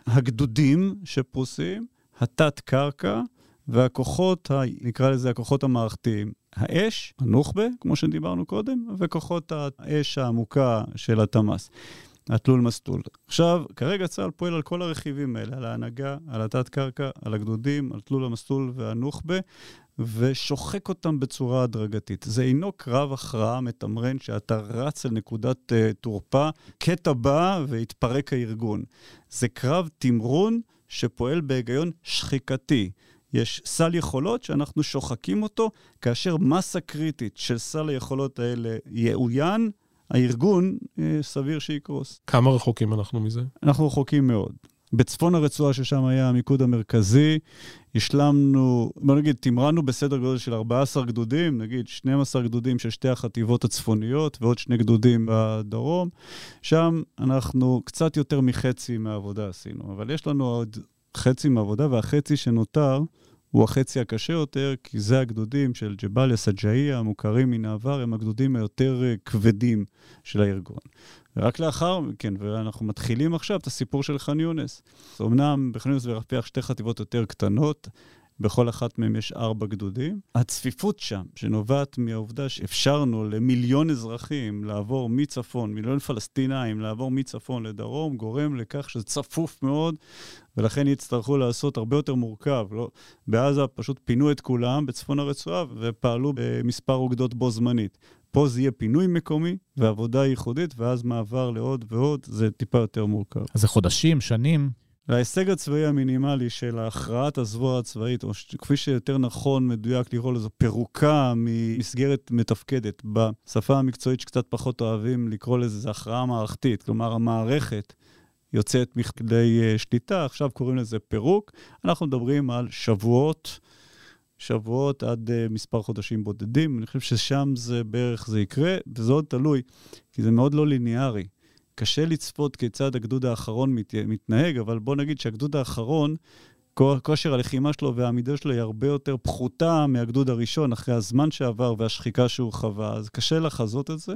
הגדודים שפרוסים, התת קרקע, והכוחות, נקרא לזה הכוחות המערכתיים, האש, הנוח'בה, כמו שדיברנו קודם, וכוחות האש העמוקה של התמ"ס. התלול מסלול. עכשיו, כרגע צה"ל פועל על כל הרכיבים האלה, על ההנהגה, על התת קרקע, על הגדודים, על תלול המסלול והנוחבה, ושוחק אותם בצורה הדרגתית. זה אינו קרב הכרעה מתמרן שאתה רץ אל נקודת תורפה, קטע בא והתפרק הארגון. זה קרב תמרון שפועל בהיגיון שחיקתי. יש סל יכולות שאנחנו שוחקים אותו, כאשר מסה קריטית של סל היכולות האלה יאוין, הארגון סביר שיקרוס. כמה רחוקים אנחנו מזה? אנחנו רחוקים מאוד. בצפון הרצועה ששם היה המיקוד המרכזי, השלמנו, נגיד, תמרנו בסדר גודל של 14 גדודים, נגיד 12 גדודים של שתי החטיבות הצפוניות, ועוד 2 גדודים בדרום. שם אנחנו קצת יותר מחצי מהעבודה עשינו, אבל יש לנו עוד חצי מהעבודה, והחצי שנותר הוא החצי הקשה יותר, כי זה הגדודים של ג'באליה סג'איה, המוכרים מן העבר, הם הגדודים היותר כבדים של הארגון. ורק לאחר, כן, ואנחנו מתחילים עכשיו את הסיפור של ח'אן יונס. אמנם בח'אן יונס ורפיח שתי חטיבות יותר קטנות, בכל אחת מהם יש 4 גדודים. הצפיפות שם, שנובעת מהעובדה שאפשרנו למיליון אזרחים לעבור מצפון, מיליון פלסטינאים לעבור מצפון לדרום, גורם לכך שזה צפוף מאוד, ולכן יצטרכו לעשות הרבה יותר מורכב. לא? בעזה פשוט פינו את כולם בצפון הרצועה, ופעלו במספר אוגדות בו זמנית. פה זה יהיה פינוי מקומי, ועבודה ייחודית, ואז מעבר לעוד ועוד, זה טיפה יותר מורכב. אז זה חודשים, שנים. וההישג הצבאי המינימלי של ההכרעת הזרוע הצבאית, או כפי שיותר נכון מדויק לקרוא לזה פירוקה ממסגרת מתפקדת, בשפה המקצועית שקצת פחות אוהבים לקרוא לזה, זה הכרעה מערכתית, כלומר המערכת יוצאת מכדי שליטה, עכשיו קוראים לזה פירוק, אנחנו מדברים על שבועות עד מספר חודשים בודדים, אני חושב ששם זה בערך זה יקרה, וזה עוד תלוי, כי זה מאוד לא ליניארי. קשה לצפות כיצד הגדוד האחרון מתנהג, אבל בוא נגיד שהגדוד האחרון, כושר הלחימה שלו והעמידה שלו היא הרבה יותר פחותה מהגדוד הראשון, אחרי הזמן שעבר והשחיקה שהוא חווה, אז קשה לחזות את זה,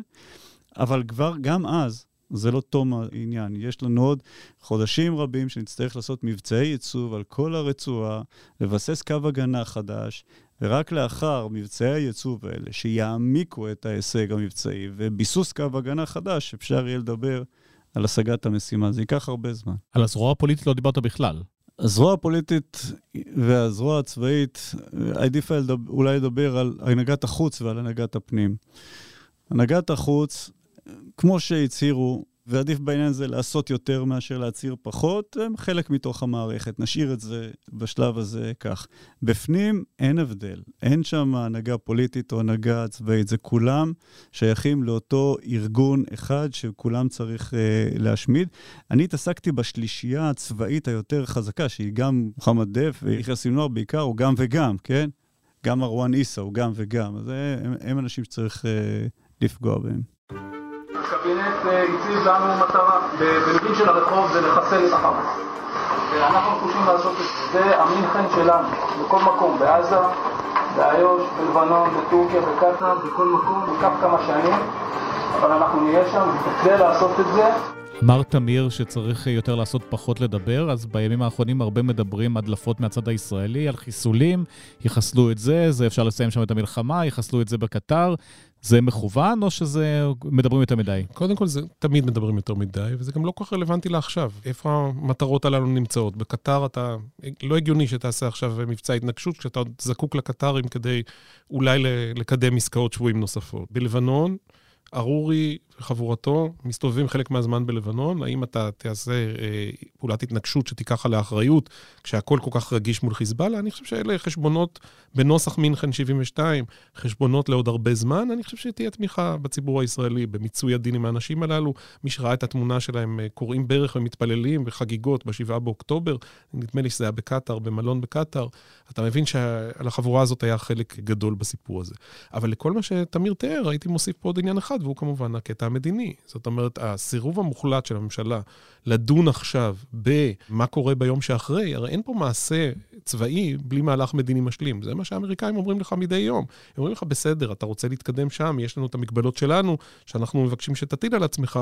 אבל כבר גם אז, זה לא תום העניין, יש לנו עוד חודשים רבים שנצטרך לעשות מבצעי ייצוב על כל הרצועה, לבסס קו הגנה חדש, ורק לאחר מבצעי הייצוב האלה, שיעמיקו את ההישג המבצעי, וביסוס קו הגנה חדש, אפשר יהיה לדבר על השגת המשימה, זה ייקח הרבה זמן. על הזרוע הפוליטית לא דיברת בכלל. הזרוע הפוליטית והזרוע הצבאית, עדיף אולי לדבר על הנהגת החוץ ועל הנהגת הפנים. הנהגת החוץ, כמו שהצהירו, ועדיף בעניין זה לעשות יותר מאשר להצהיר פחות, הם חלק מתוך המערכת, נשאיר את זה בשלב הזה כך. בפנים אין הבדל, אין שם הנהגה פוליטית או הנהגה צבאית, זה כולם שייכים לאותו ארגון אחד שכולם צריך להשמיד. אני התעסקתי בשלישייה הצבאית היותר חזקה, שהיא גם מוחמד דף ויחיא סינואר בעיקר, הוא גם וגם, כן? גם ארואן איסה, הוא גם וגם, אז הם אנשים שצריך לפגוע בהם. הקבינט הציב לנו מטרה, במבין של הרחוב זה לחסל את החמאס. אנחנו חושבים לעשות את זה המלחן שלנו, בכל מקום, בעזה, באיו"ש, בלבנון, בטורקיה, בקטר, בכל מקום, בקף כמה שנים, אבל אנחנו נהיה שם כדי לעשות את זה. אמר תמיר שצריך יותר לעשות פחות לדבר, אז בימים האחרונים הרבה מדברים הדלפות מהצד הישראלי על חיסולים, יחסלו את זה, זה אפשר לסיים שם את המלחמה, יחסלו את זה בקטר, זה מכוון או שזה מדברים יותר מדי? קודם כל זה תמיד מדברים יותר מדי, וזה גם לא כל כך רלוונטי לעכשיו. איפה המטרות הללו נמצאות? בקטר אתה, לא הגיוני שתעשה עכשיו מבצע התנגשות, כשאתה עוד זקוק לקטרים כדי אולי לקדם עסקאות שבועים נוספות. בלבנון, ארורי וחבורתו מסתובבים חלק מהזמן בלבנון, האם אתה תעשה פעולת התנגשות שתיקח עליה אחריות, כשהכל כל כך רגיש מול חיזבאללה, אני חושב שאלה חשבונות בנוסח מינכן 72, חשבונות לעוד הרבה זמן, אני חושב שתהיה תמיכה בציבור הישראלי, במיצוי הדין עם האנשים הללו, מי שראה את התמונה שלהם קוראים ברך ומתפללים וחגיגות ב7 באוקטובר, נדמה לי שזה היה בקטר, במלון בקטר, אתה מבין שעל החבורה הזאת היה חלק גדול בסיפור הזה. אבל לכל מה שתמיר תיאר, הייתי מוסיף פה עוד עניין אחד, והוא כמובן הקטע המדיני. זאת אומרת, הסירוב המוחלט של הממשלה לדון עכשיו במה קורה ביום שאחרי, הרי אין פה מעשה צבאי בלי מהלך מדיני משלים. זה מה שהאמריקאים אומרים לך מדי יום. הם אומרים לך, בסדר, אתה רוצה להתקדם שם, יש לנו את המגבלות שלנו, שאנחנו מבקשים שתטיל על עצמך,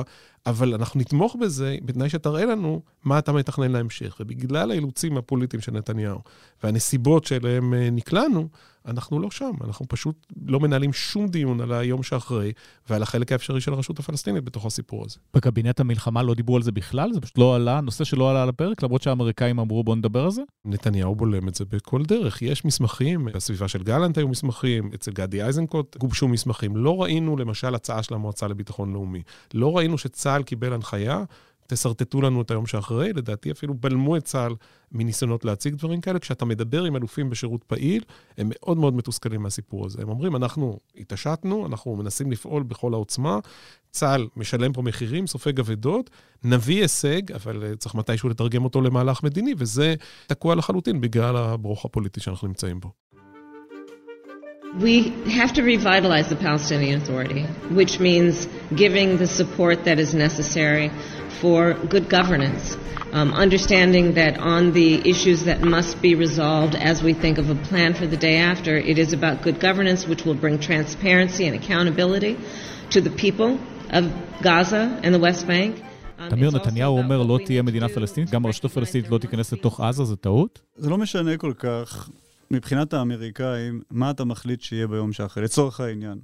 אבל אנחנו נתמוך בזה, בתנאי שתראה לנו מה אתה מתכנן להמשיך. ובגלל האילוצים הפוליטיים של נתניהו, והנסיבות שאליהם נקלענו, אנחנו לא שם, אנחנו פשוט לא מנהלים שום דיון על היום שאחרי, ועל החלק האפשרי של הרשות הפלסטינית בתוך הסיפור הזה. בקבינט המלחמה לא דיברו על זה בכלל? זה פשוט לא עלה, נושא שלא עלה על הפרק, למרות שהאמריקאים אמרו בוא נדבר על זה? נתניהו בולם את זה בכל דרך. יש מסמכים, בסביבה של גלנט היו מסמכים, אצל גדי אייזנקוט גובשו מסמכים. לא ראינו למשל הצעה של המועצה לביטחון לאומי. לא ראינו שצה"ל קיבל הנחיה, תסרטטו לנו את היום שאחרי, לדעתי אפילו בלמו את צה"ל מניסיונות להציג דברים כאלה, כשאתה מדבר עם אלופים בשירות פעיל, הם מאוד מאוד מתוסכלים מהסיפור הזה. הם אומרים, אנחנו התעשתנו, אנחנו מנסים לפעול בכל העוצמה, צה"ל משלם פה מחירים, סופג אבדות, נביא הישג, אבל צריך מתישהו לתרגם אותו למהלך מדיני, וזה תקוע לחלוטין בגלל הברוך הפוליטי שאנחנו נמצאים בו. We have to revitalize the Palestinian Authority, which means giving the support that is necessary for good governance, understanding that on the issues that must be resolved as we think of a plan for the day after, it is about good governance, which will bring transparency and accountability to the people of Gaza and the West Bank. תמיר, נתניהו אומר לא תהיה מדינה פלסטינית, גם הרשות הפלסטינית לא תיכנס לתוך עזה, זה טעות? זה לא משנה כל כך. מבחינת האמריקאים, מה אתה מחליט שיהיה ביום שאחרי, לצורך העניין.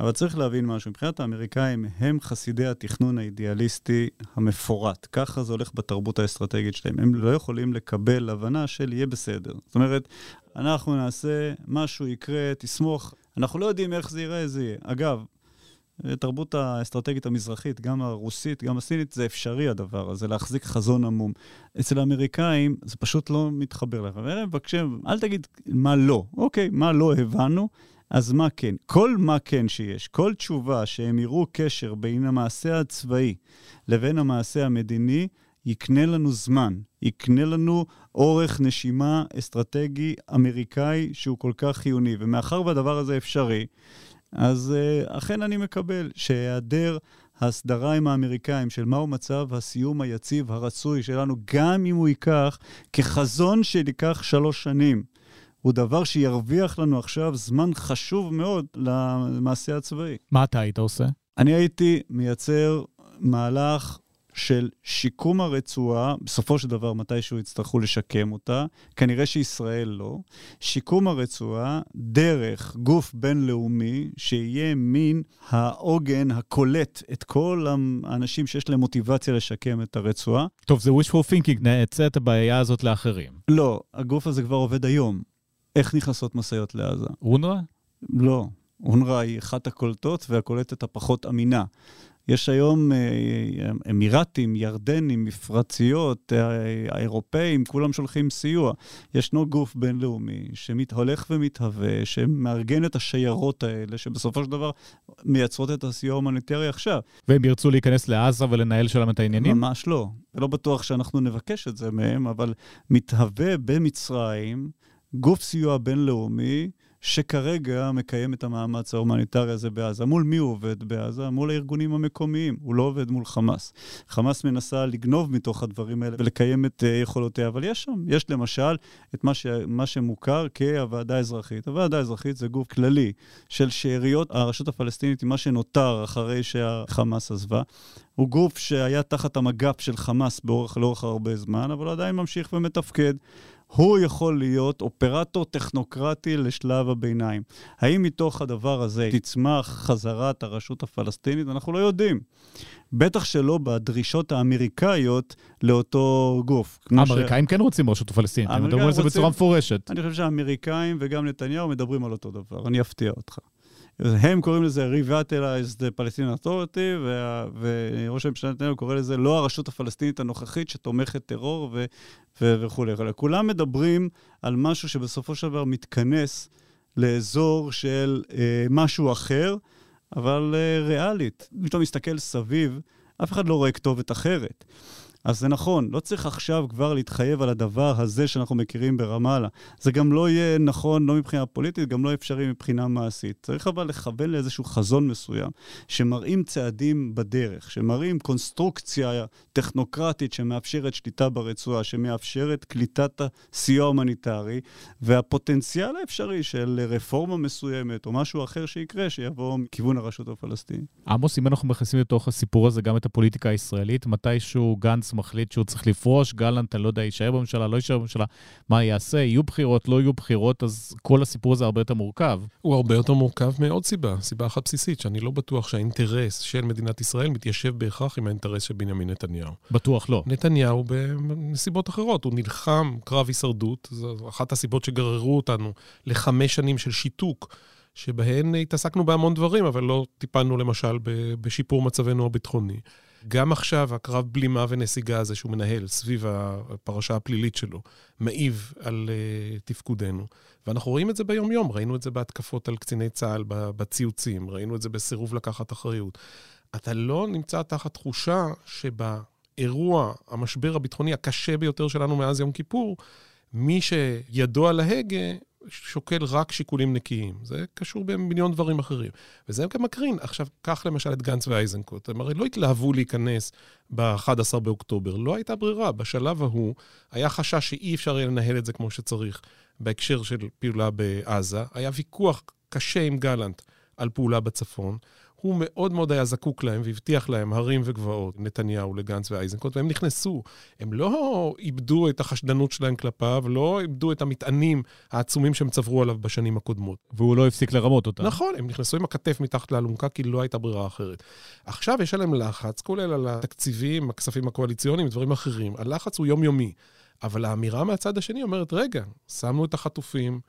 אבל צריך להבין משהו, מבחינת האמריקאים הם חסידי התכנון האידיאליסטי המפורט. ככה זה הולך בתרבות האסטרטגית שלהם. הם לא יכולים לקבל הבנה של יהיה בסדר. זאת אומרת, אנחנו נעשה, משהו יקרה, תסמוך. אנחנו לא יודעים איך זה ייראה, זה יהיה. אגב, התרבות האסטרטגית המזרחית, גם הרוסית, גם הסינית, זה אפשרי הדבר הזה, להחזיק חזון עמום. אצל האמריקאים זה פשוט לא מתחבר לך. בבקשם, אל תגיד מה לא. אוקיי, מה לא הבנו, אז מה כן? כל מה כן שיש, כל תשובה שהם יראו קשר בין המעשה הצבאי לבין המעשה המדיני, יקנה לנו זמן, יקנה לנו אורך נשימה אסטרטגי אמריקאי שהוא כל כך חיוני. ומאחר והדבר הזה אפשרי, אז אכן אני מקבל שהיעדר הסדרה עם האמריקאים של מהו מצב הסיום היציב הרצוי שלנו, גם אם הוא ייקח כחזון שליקח 3 שנים, הוא דבר שירוויח לנו עכשיו זמן חשוב מאוד למעשה הצבאי. מה אתה היית עושה? אני הייתי מייצר מהלך של שיקום הרצועה, בסופו של דבר מתישהו יצטרכו לשקם אותה, כנראה שישראל לא, שיקום הרצועה דרך גוף בינלאומי, שיהיה מין העוגן הקולט את כל האנשים שיש להם מוטיבציה לשקם את הרצועה. טוב, זה wishful thinking, נעצה את הבעיה הזאת לאחרים. לא, הגוף הזה כבר עובד היום. איך נכנסות מסעיות לעזה? אונר"א? לא, אונר"א היא אחת הקולטות והקולטת הפחות אמינה. יש היום אמירתים, ירדנים, מפרציות, האירופאים, כולם שולחים סיוע. ישנו גוף בינלאומי שמתהולך ומתהווה, שמארגן את השיירות האלה, שבסופו של דבר מייצרות את הסיוע ההומניטרי עכשיו. והם ירצו להיכנס לעזה ולנהל שלהם את העניינים? ממש לא. לא בטוח שאנחנו נבקש את זה מהם, אבל מתהווה במצרים גוף סיוע בינלאומי, שכרגע מקיים את המאמץ ההומניטרי הזה בעזה. מול מי הוא עובד בעזה? מול הארגונים המקומיים. הוא לא עובד מול חמאס. חמאס מנסה לגנוב מתוך הדברים האלה ולקיים את יכולותיה, אבל יש שם. יש למשל את מה שמוכר כהוועדה האזרחית. הוועדה האזרחית זה גוף כללי של שאריות הרשות הפלסטינית, מה שנותר אחרי שהחמאס עזבה. הוא גוף שהיה תחת המגף של חמאס לאורך הרבה זמן, אבל עדיין ממשיך ומתפקד. הוא יכול להיות אופרטור טכנוקרטי לשלב הביניים. האם מתוך הדבר הזה תצמח חזרת הרשות הפלסטינית? אנחנו לא יודעים. בטח שלא בדרישות האמריקאיות לאותו גוף. האמריקאים כן רוצים רשות הפלסטינית, הם מדברים על זה בצורה מפורשת. אני חושב שהאמריקאים וגם נתניהו מדברים על אותו דבר, אני אפתיע אותך. הם קוראים לזה Revitalize the Palestinian Authority, וראש הממשלה נתניהו קורא לזה לא הרשות הפלסטינית הנוכחית שתומכת טרור וכו'. כולם מדברים על משהו שבסופו של דבר מתכנס לאזור של משהו אחר, אבל ריאלית. אם אתה מסתכל סביב, אף אחד לא רואה כתובת אחרת. אז זה נכון, לא צריך עכשיו כבר להתחייב על הדבר הזה שאנחנו מכירים ברמאללה. זה גם לא יהיה נכון, לא מבחינה פוליטית, גם לא אפשרי מבחינה מעשית. צריך אבל לכוון לאיזשהו חזון מסוים, שמראים צעדים בדרך, שמראים קונסטרוקציה טכנוקרטית שמאפשרת שליטה ברצועה, שמאפשרת קליטת הסיוע ההומניטרי, והפוטנציאל האפשרי של רפורמה מסוימת, או משהו אחר שיקרה, שיבוא מכיוון הרשות הפלסטינית. עמוס, אם אנחנו מכניסים לתוך הסיפור הזה גם את הפוליטיקה הישראלית, מתישהו גנץ גנץ מחליט שהוא צריך לפרוש, גלנט, אני לא יודע, יישאר בממשלה, לא יישאר בממשלה, מה יעשה, יהיו בחירות, לא יהיו בחירות, אז כל הסיפור הזה הרבה יותר מורכב. הוא הרבה יותר מורכב מעוד סיבה, סיבה אחת בסיסית, שאני לא בטוח שהאינטרס של מדינת ישראל מתיישב בהכרח עם האינטרס של בנימין נתניהו. בטוח לא. נתניהו בנסיבות אחרות, הוא נלחם קרב הישרדות, זו אחת הסיבות שגררו אותנו לחמש שנים של שיתוק, שבהן התעסקנו בהמון דברים, אבל לא טיפלנו למשל בשיפור מצבנו הביטחוני. גם עכשיו הקרב בלימה ונסיגה הזה שהוא מנהל סביב הפרשה הפלילית שלו, מעיב על תפקודנו. ואנחנו רואים את זה ביום יום, ראינו את זה בהתקפות על קציני צה"ל, בציוצים, ראינו את זה בסירוב לקחת אחריות. אתה לא נמצא תחת תחושה שבאירוע המשבר הביטחוני הקשה ביותר שלנו מאז יום כיפור, מי שידוע להגה, שוקל רק שיקולים נקיים. זה קשור במיליון דברים אחרים. וזה גם מקרין. עכשיו, כך למשל את גנץ ואייזנקוט. הם הרי לא התלהבו להיכנס ב-11 באוקטובר. לא הייתה ברירה. בשלב ההוא היה חשש שאי אפשר לנהל את זה כמו שצריך. בהקשר של פעולה בעזה, היה ויכוח קשה עם גלנט על פעולה בצפון. הוא מאוד מאוד היה זקוק להם, והבטיח להם הרים וגבעות, נתניהו לגנץ ואייזנקוט, והם נכנסו. הם לא איבדו את החשדנות שלהם כלפיו, לא איבדו את המטענים העצומים שהם צברו עליו בשנים הקודמות. והוא לא הפסיק לרמות אותם. נכון, הם נכנסו עם הכתף מתחת לאלונקה, כי לא הייתה ברירה אחרת. עכשיו יש עליהם לחץ, כולל על התקציבים, הכספים הקואליציוניים, דברים אחרים. הלחץ הוא יומיומי. אבל האמירה מהצד השני אומרת, רגע, שמנו את החטופים,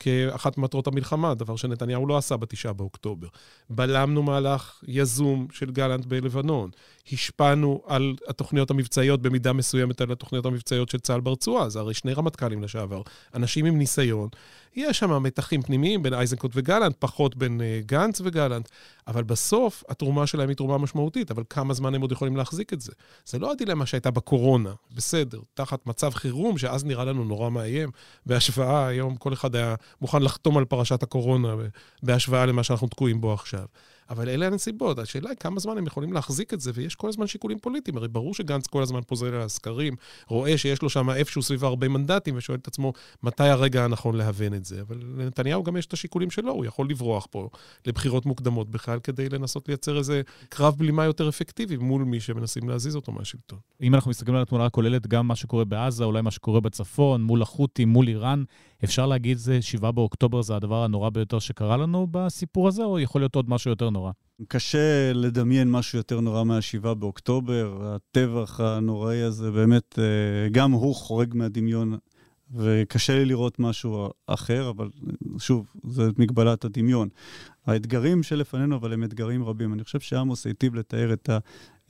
כאחת מטרות המלחמה, דבר שנתניהו לא עשה ב9 באוקטובר. בלמנו מהלך יזום של גלנט בלבנון. השפענו על התוכניות המבצעיות, במידה מסוימת על התוכניות המבצעיות של צה"ל ברצועה, זה הרי שני רמטכ"לים לשעבר, אנשים עם ניסיון. יש שם מתחים פנימיים בין אייזנקוט וגלנט, פחות בין גנץ וגלנט, אבל בסוף התרומה שלהם היא תרומה משמעותית, אבל כמה זמן הם עוד יכולים להחזיק את זה? זה לא הדילמה שהייתה בקורונה, בסדר, תחת מצב חירום, שאז נראה לנו נורא מאיים, בהשוואה, היום כל אחד היה מוכן לחתום על פרשת הקורונה, בהשוואה למה שאנחנו תקועים בו עכשיו. אבל אלה הנסיבות, השאלה היא כמה זמן הם יכולים להחזיק את זה, ויש כל הזמן שיקולים פוליטיים, הרי ברור שגנץ כל הזמן פוזל על הסקרים, רואה שיש לו שם איפשהו סביב הרבה מנדטים, ושואל את עצמו מתי הרגע הנכון להבין את זה, אבל לנתניהו גם יש את השיקולים שלו, הוא יכול לברוח פה לבחירות מוקדמות בכלל, כדי לנסות לייצר איזה קרב בלימה יותר אפקטיבי, מול מי שמנסים להזיז אותו מהשלטון. אם אנחנו מסתכלים על התמונה הכוללת, גם מה שקורה בעזה, אולי מה שקורה בצפון, מול החות'ים, מול איראן, אפשר להגיד זה 7 באוקטובר זה הדבר הנורא ביותר שקרה לנו בסיפור הזה, או יכול להיות עוד משהו יותר נורא? קשה לדמיין משהו יותר נורא מה-7 באוקטובר, הטבח הנוראי הזה באמת, גם הוא חורג מהדמיון, וקשה לי לראות משהו אחר, אבל שוב, זה מגבלת הדמיון. האתגרים שלפנינו, אבל הם אתגרים רבים. אני חושב שעמוס היטיב לתאר את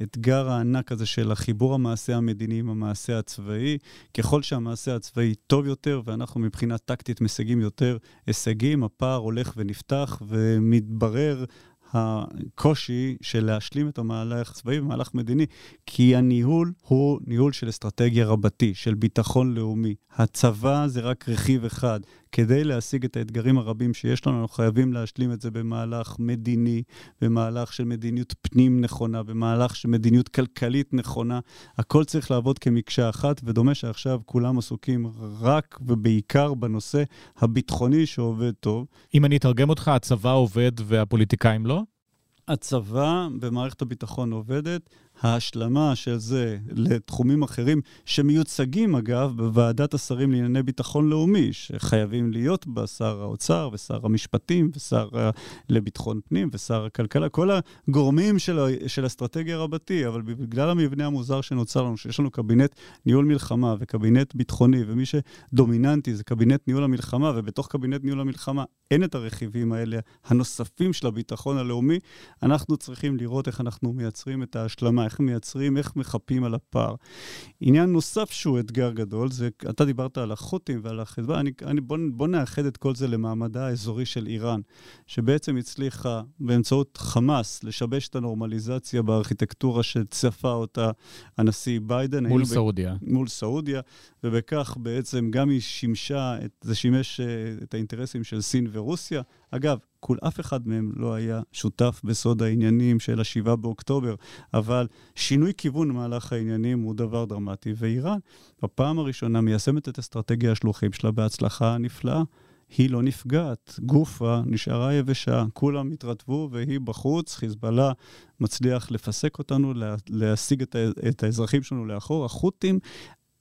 האתגר הענק הזה של החיבור המעשה המדיני עם המעשה הצבאי. ככל שהמעשה הצבאי טוב יותר, ואנחנו מבחינה טקטית משיגים יותר הישגים, הפער הולך ונפתח ומתברר הקושי של להשלים את המהלך צבאי ומהלך מדיני, כי הניהול הוא ניהול של אסטרטגיה רבתי, של ביטחון לאומי. הצבא זה רק רכיב אחד. כדי להשיג את האתגרים הרבים שיש לנו, אנחנו חייבים להשלים את זה במהלך מדיני, במהלך של מדיניות פנים נכונה, במהלך של מדיניות כלכלית נכונה. הכל צריך לעבוד כמקשה אחת, ודומה שעכשיו כולם עסוקים רק ובעיקר בנושא הביטחוני שעובד טוב. אם אני אתרגם אותך, הצבא עובד והפוליטיקאים לא? הצבא במערכת הביטחון עובדת, ההשלמה של זה לתחומים אחרים שמיוצגים אגב בוועדת השרים לענייני ביטחון לאומי, שחייבים להיות בה שר האוצר ושר המשפטים ושר לביטחון פנים ושר הכלכלה, כל הגורמים של אסטרטגיה רבתי, אבל בגלל המבנה המוזר שנוצר לנו, שיש לנו קבינט ניהול מלחמה וקבינט ביטחוני, ומי שדומיננטי זה קבינט ניהול המלחמה, ובתוך קבינט ניהול המלחמה אין את הרכיבים האלה הנוספים של הביטחון הלאומי, אנחנו צריכים לראות איך אנחנו מייצרים את ההשלמה, איך מייצרים, איך מחפים על הפער. עניין נוסף שהוא אתגר גדול, זה, אתה דיברת על החות'ים ועל החזבאללה, בוא נאחד את כל זה למעמדה האזורי של איראן, שבעצם הצליחה באמצעות חמאס לשבש את הנורמליזציה בארכיטקטורה שצפה אותה הנשיא ביידן. מול סעודיה. מול סעודיה, ובכך בעצם גם היא שימשה, זה שימש את האינטרסים של סין ורוסיה. אגב, אף אחד מהם לא היה שותף בסוד העניינים של ה7 באוקטובר, אבל שינוי כיוון מהלך העניינים הוא דבר דרמטי, ואיראן בפעם הראשונה מיישמת את אסטרטגיה השלוחים שלה בהצלחה נפלאה. היא לא נפגעת, גופה נשארה יבשה, כולם התרטבו והיא בחוץ, חיזבאללה מצליח לפסק אותנו, להשיג את האזרחים שלנו לאחור, החות'ים,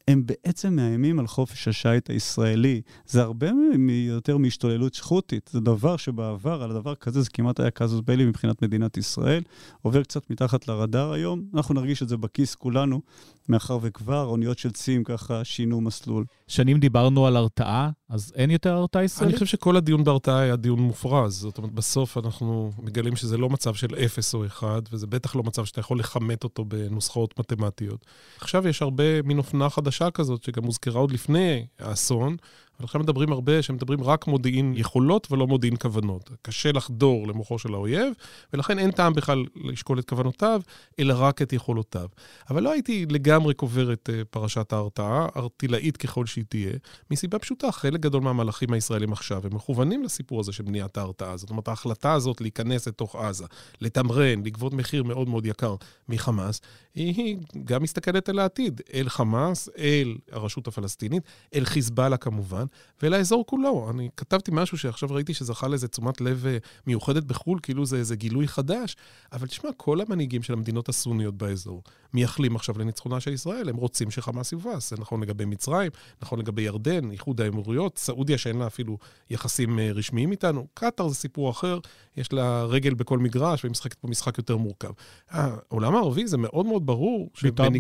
הם בעצם מאיימים על חופש השיט הישראלי. זה הרבה יותר מהשתוללות שחותית. זה דבר שבעבר, על הדבר כזה, זה כמעט היה קזוס ביילי מבחינת מדינת ישראל. עובר קצת מתחת לרדאר היום. אנחנו נרגיש את זה בכיס כולנו, מאחר וכבר, אוניות של צים ככה שינו מסלול. שנים דיברנו על הרתעה, אז אין יותר הרתעה ישראלית? אני חושב שכל הדיון בהרתעה היה דיון מופרז. זאת אומרת, בסוף אנחנו מגלים שזה לא מצב של 0 או 1, וזה בטח לא מצב שאתה יכול לחמת אותו בנוסחאות מתמטיות. עכשיו יש הרבה מין אופנה חדשה כזאת, שגם מוזכרה עוד לפני האסון, אבל עכשיו מדברים הרבה, שמדברים רק מודיעין יכולות ולא מודיעין כוונות. קשה לחדור למוחו של האויב, ולכן אין טעם בכלל לשקול את כוונותיו, אלא רק את יכולותיו. אבל לא הייתי לגמרי קובר את פרשת ההרתעה, ארטילאית ככל שהיא תהיה, מסיבה פשוטה, חלק גדול מהמהלכים הישראלים עכשיו, הם מכוונים לסיפור הזה של בניית ההרתעה. זאת אומרת, ההחלטה הזאת להיכנס לתוך עזה, לתמרן, לגבות מחיר מאוד מאוד יקר מחמאס, היא גם מסתכלת אל העתיד, אל חמאס, אל הרשות הפלסטינית, אל חיזבאללה כמובן, ולאזור כולו. אני כתבתי משהו שעכשיו ראיתי שזכה לאיזה תשומת לב מיוחדת בחול, כאילו זה איזה גילוי חדש, אבל תשמע, כל המנהיגים של המדינות הסוניות באזור מייחלים עכשיו לניצחונה של ישראל, הם רוצים שחמאס יובס, זה נכון לגבי מצרים, נכון לגבי ירדן, איחוד האמירויות, סעודיה שאין לה אפילו יחסים רשמיים איתנו, קטר זה סיפור אחר, יש לה רגל בכל מגרש, והיא משחקת פה משחק יותר מורכב. העולם הערבי זה מאוד מאוד ברור.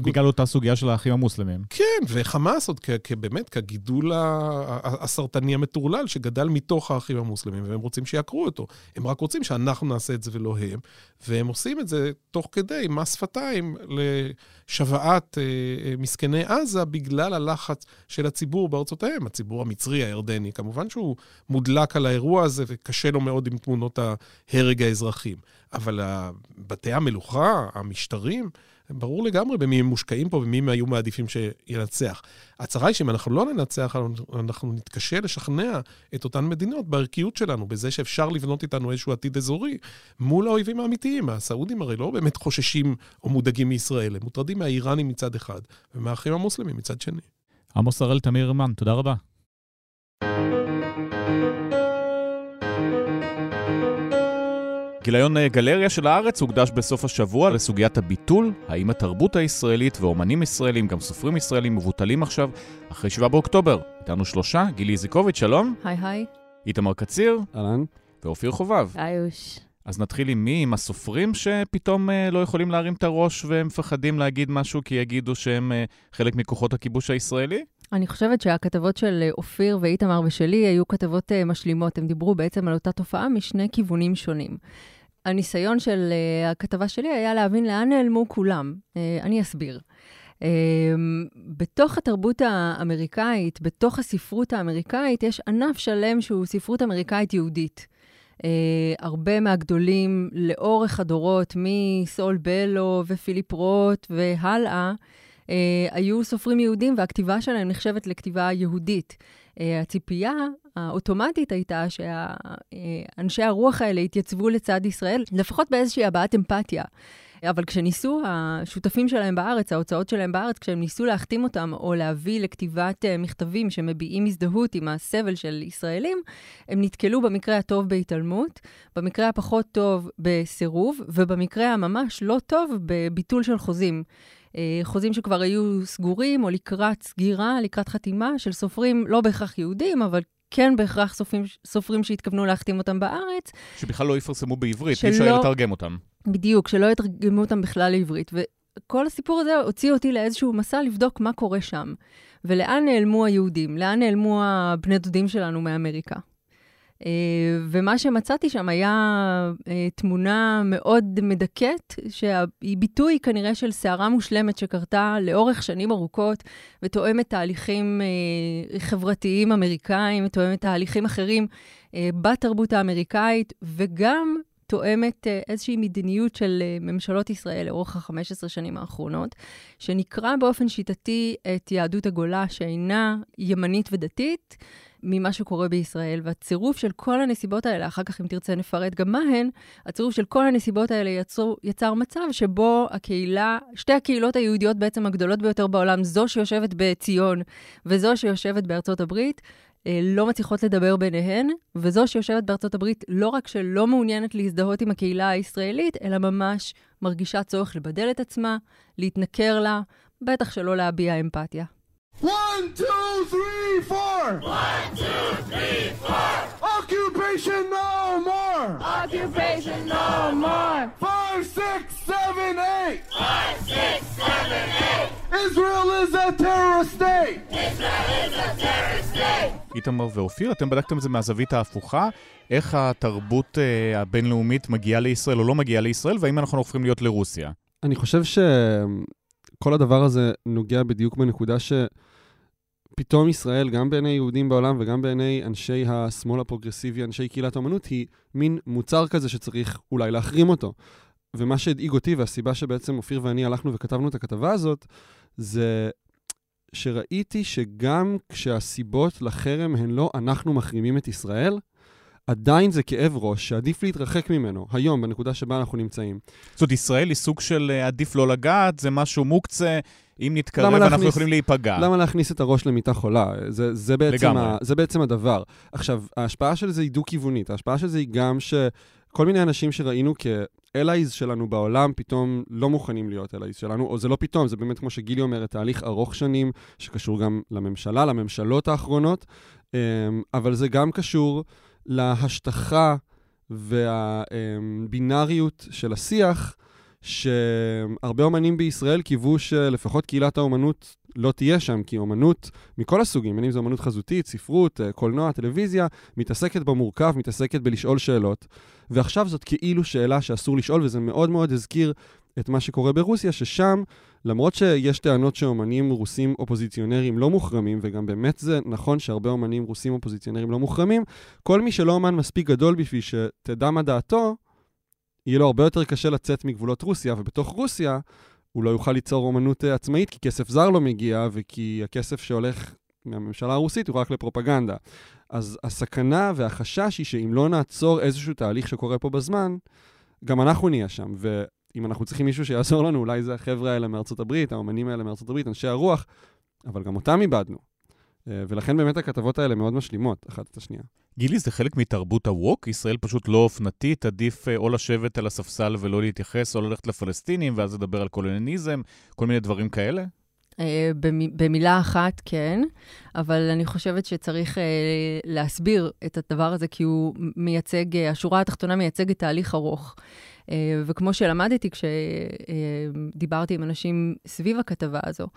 בגלל אותה סוגיה של האחים המוסלמים. כן, וחמאס עוד באמת כגידול הסרטני המטורלל שגדל מתוך האחים המוסלמים, והם רוצים שיעקרו אותו. הם רק רוצים שאנחנו נעשה את זה ולא הם, והם עושים את זה תוך כדי מס שפתיים לשוואת מסכני עזה בגלל הלחץ של הציבור בארצותיהם. הציבור המצרי, הירדני, כמובן שהוא מודלק על האירוע הזה וקשה לו מאוד עם תמונות ההרג האזרחים. אבל בתי המלוכה, המשטרים, ברור לגמרי במי הם מושקעים פה, במי הם היו מעדיפים שינצח. הצרה היא שאם אנחנו לא ננצח, אנחנו נתקשה לשכנע את אותן מדינות בערכיות שלנו, בזה שאפשר לבנות איתנו איזשהו עתיד אזורי, מול האויבים האמיתיים. הסעודים הרי לא באמת חוששים או מודאגים מישראל, הם מוטרדים מהאיראנים מצד אחד, ומהאחים המוסלמים מצד שני. עמוס הראל, תמיר היימן, תודה רבה. גיליון גלריה של הארץ הוקדש בסוף השבוע לסוגיית הביטול, האם התרבות הישראלית ואומנים ישראלים, גם סופרים ישראלים, מבוטלים עכשיו אחרי 7 באוקטובר. איתנו 3, גילי איזיקוביץ, שלום. היי היי. איתמר קציר. אהלן. ואופיר חובב. איוש. אז נתחיל עם מי? עם הסופרים שפתאום לא יכולים להרים את הראש והם מפחדים להגיד משהו כי יגידו שהם חלק מכוחות הכיבוש הישראלי? אני חושבת שהכתבות של אופיר ואיתמר ושלי היו כתבות משלימות. הם דיברו בעצם על אותה תופעה משני כיוונים שונים. הניסיון של הכתבה שלי היה להבין לאן נעלמו כולם. אני אסביר. בתוך התרבות האמריקאית, בתוך הספרות האמריקאית, יש ענף שלם שהוא ספרות אמריקאית יהודית. הרבה מהגדולים לאורך הדורות, מסול בלו ופיליפ רוט והלאה, היו סופרים יהודים והכתיבה שלהם נחשבת לכתיבה יהודית. הציפייה האוטומטית הייתה שאנשי הרוח האלה התייצבו לצד ישראל, לפחות באיזושהי הבעת אמפתיה. אבל כשניסו, השותפים שלהם בארץ, ההוצאות שלהם בארץ, כשהם ניסו להחתים אותם או להביא לכתיבת מכתבים שמביעים הזדהות עם הסבל של ישראלים, הם נתקלו במקרה הטוב בהתעלמות, במקרה הפחות טוב בסירוב, ובמקרה הממש לא טוב בביטול של חוזים. חוזים שכבר היו סגורים או לקראת סגירה, לקראת חתימה של סופרים לא בהכרח יהודים, אבל כן בהכרח סופרים שהתכוונו להחתים אותם בארץ. שבכלל לא יפרסמו בעברית, אי אפשר לתרגם אותם. בדיוק, שלא יתרגמו אותם בכלל לעברית. וכל הסיפור הזה הוציא אותי לאיזשהו מסע לבדוק מה קורה שם. ולאן נעלמו היהודים, לאן נעלמו הבני דודים שלנו מאמריקה. ומה שמצאתי שם היה תמונה מאוד מדכאת, שהיא ביטוי כנראה של שערה מושלמת שקרתה לאורך שנים ארוכות, ותואמת תהליכים חברתיים אמריקאים, תואמת תהליכים אחרים בתרבות האמריקאית, וגם תואמת איזושהי מדיניות של ממשלות ישראל לאורך ה-15 שנים האחרונות, שנקרא באופן שיטתי את יהדות הגולה שאינה ימנית ודתית, ממה שקורה בישראל, והצירוף של כל הנסיבות האלה, אחר כך אם תרצה נפרט גם מהן, הצירוף של כל הנסיבות האלה יצר מצב שבו הקהילה, שתי הקהילות היהודיות בעצם הגדולות ביותר בעולם, זו שיושבת בציון וזו שיושבת בארצות הברית, לא מצליחות לדבר ביניהן, וזו שיושבת בארצות הברית לא רק שלא מעוניינת להזדהות עם הקהילה הישראלית, אלא ממש מרגישה צורך לבדל את עצמה, להתנכר לה, בטח שלא להביע אמפתיה. 1, 2, 3, 4 1, 2, 3, 4 Occupation no more! Occupation no more! 5, 6, 7, 8 5, 6, 7, 8 Israel is a terrorist state! Israel is a terrorist state! איתמר ואופיר, אתם בדקתם את זה מהזווית ההפוכה, איך התרבות הבינלאומית מגיעה לישראל או לא מגיעה לישראל, והאם אנחנו הופכים להיות לרוסיה? אני חושב שכל הדבר הזה נוגע בדיוק בנקודה ש... פתאום ישראל, גם בעיני יהודים בעולם וגם בעיני אנשי השמאל הפרוגרסיבי, אנשי קהילת האמנות, היא מין מוצר כזה שצריך אולי להחרים אותו. ומה שהדאיג אותי, והסיבה שבעצם אופיר ואני הלכנו וכתבנו את הכתבה הזאת, זה שראיתי שגם כשהסיבות לחרם הן לא אנחנו מחרימים את ישראל, עדיין זה כאב ראש שעדיף להתרחק ממנו, היום, בנקודה שבה אנחנו נמצאים. זאת ישראל היא סוג של עדיף לא לגעת, זה משהו מוקצה, אם נתקרב אנחנו יכולים להיפגע. למה להכניס את הראש למיטה חולה? זה בעצם הדבר. עכשיו, ההשפעה של זה היא דו-כיוונית, ההשפעה של זה היא גם שכל מיני אנשים שראינו כאלייז שלנו בעולם, פתאום לא מוכנים להיות אלייז שלנו, או זה לא פתאום, זה באמת כמו שגילי אומרת, תהליך ארוך שנים, שקשור גם לממשלה, לממשלות האחרונות, אבל זה גם קשור להשטחה והבינריות של השיח, שהרבה אומנים בישראל קיוו שלפחות קהילת האומנות לא תהיה שם, כי אומנות מכל הסוגים, אם זו אומנות חזותית, ספרות, קולנוע, טלוויזיה, מתעסקת במורכב, מתעסקת בלשאול שאלות. ועכשיו זאת כאילו שאלה שאסור לשאול, וזה מאוד מאוד הזכיר את מה שקורה ברוסיה, ששם, למרות שיש טענות שאומנים רוסים אופוזיציונרים לא מוחרמים, וגם באמת זה נכון שהרבה אומנים רוסים אופוזיציונרים לא מוחרמים, כל מי שלא אומן מספיק גדול בשביל שתדע מה דעתו, יהיה לו הרבה יותר קשה לצאת מגבולות רוסיה, ובתוך רוסיה הוא לא יוכל ליצור אומנות עצמאית, כי כסף זר לא מגיע, וכי הכסף שהולך מהממשלה הרוסית הוא רק לפרופגנדה. אז הסכנה והחשש היא שאם לא נעצור איזשהו תהליך שקורה פה בזמן, גם אנחנו נהיה שם, אם אנחנו צריכים מישהו שיעזור לנו, אולי זה החבר'ה האלה מארצות הברית, האומנים האלה מארצות הברית, אנשי הרוח, אבל גם אותם איבדנו. ולכן באמת הכתבות האלה מאוד משלימות, אחת את השנייה. גילי, זה חלק מתרבות הווק? ישראל פשוט לא אופנתית, עדיף או לשבת על הספסל ולא להתייחס, או ללכת לפלסטינים, ואז לדבר על קולוניאליזם, כל מיני דברים כאלה? במילה אחת, כן, אבל אני חושבת שצריך להסביר את הדבר הזה, כי הוא מייצג, השורה התחתונה מייצגת תהליך ארוך. וכמו שלמדתי כשדיברתי עם אנשים סביב הכתבה הזו,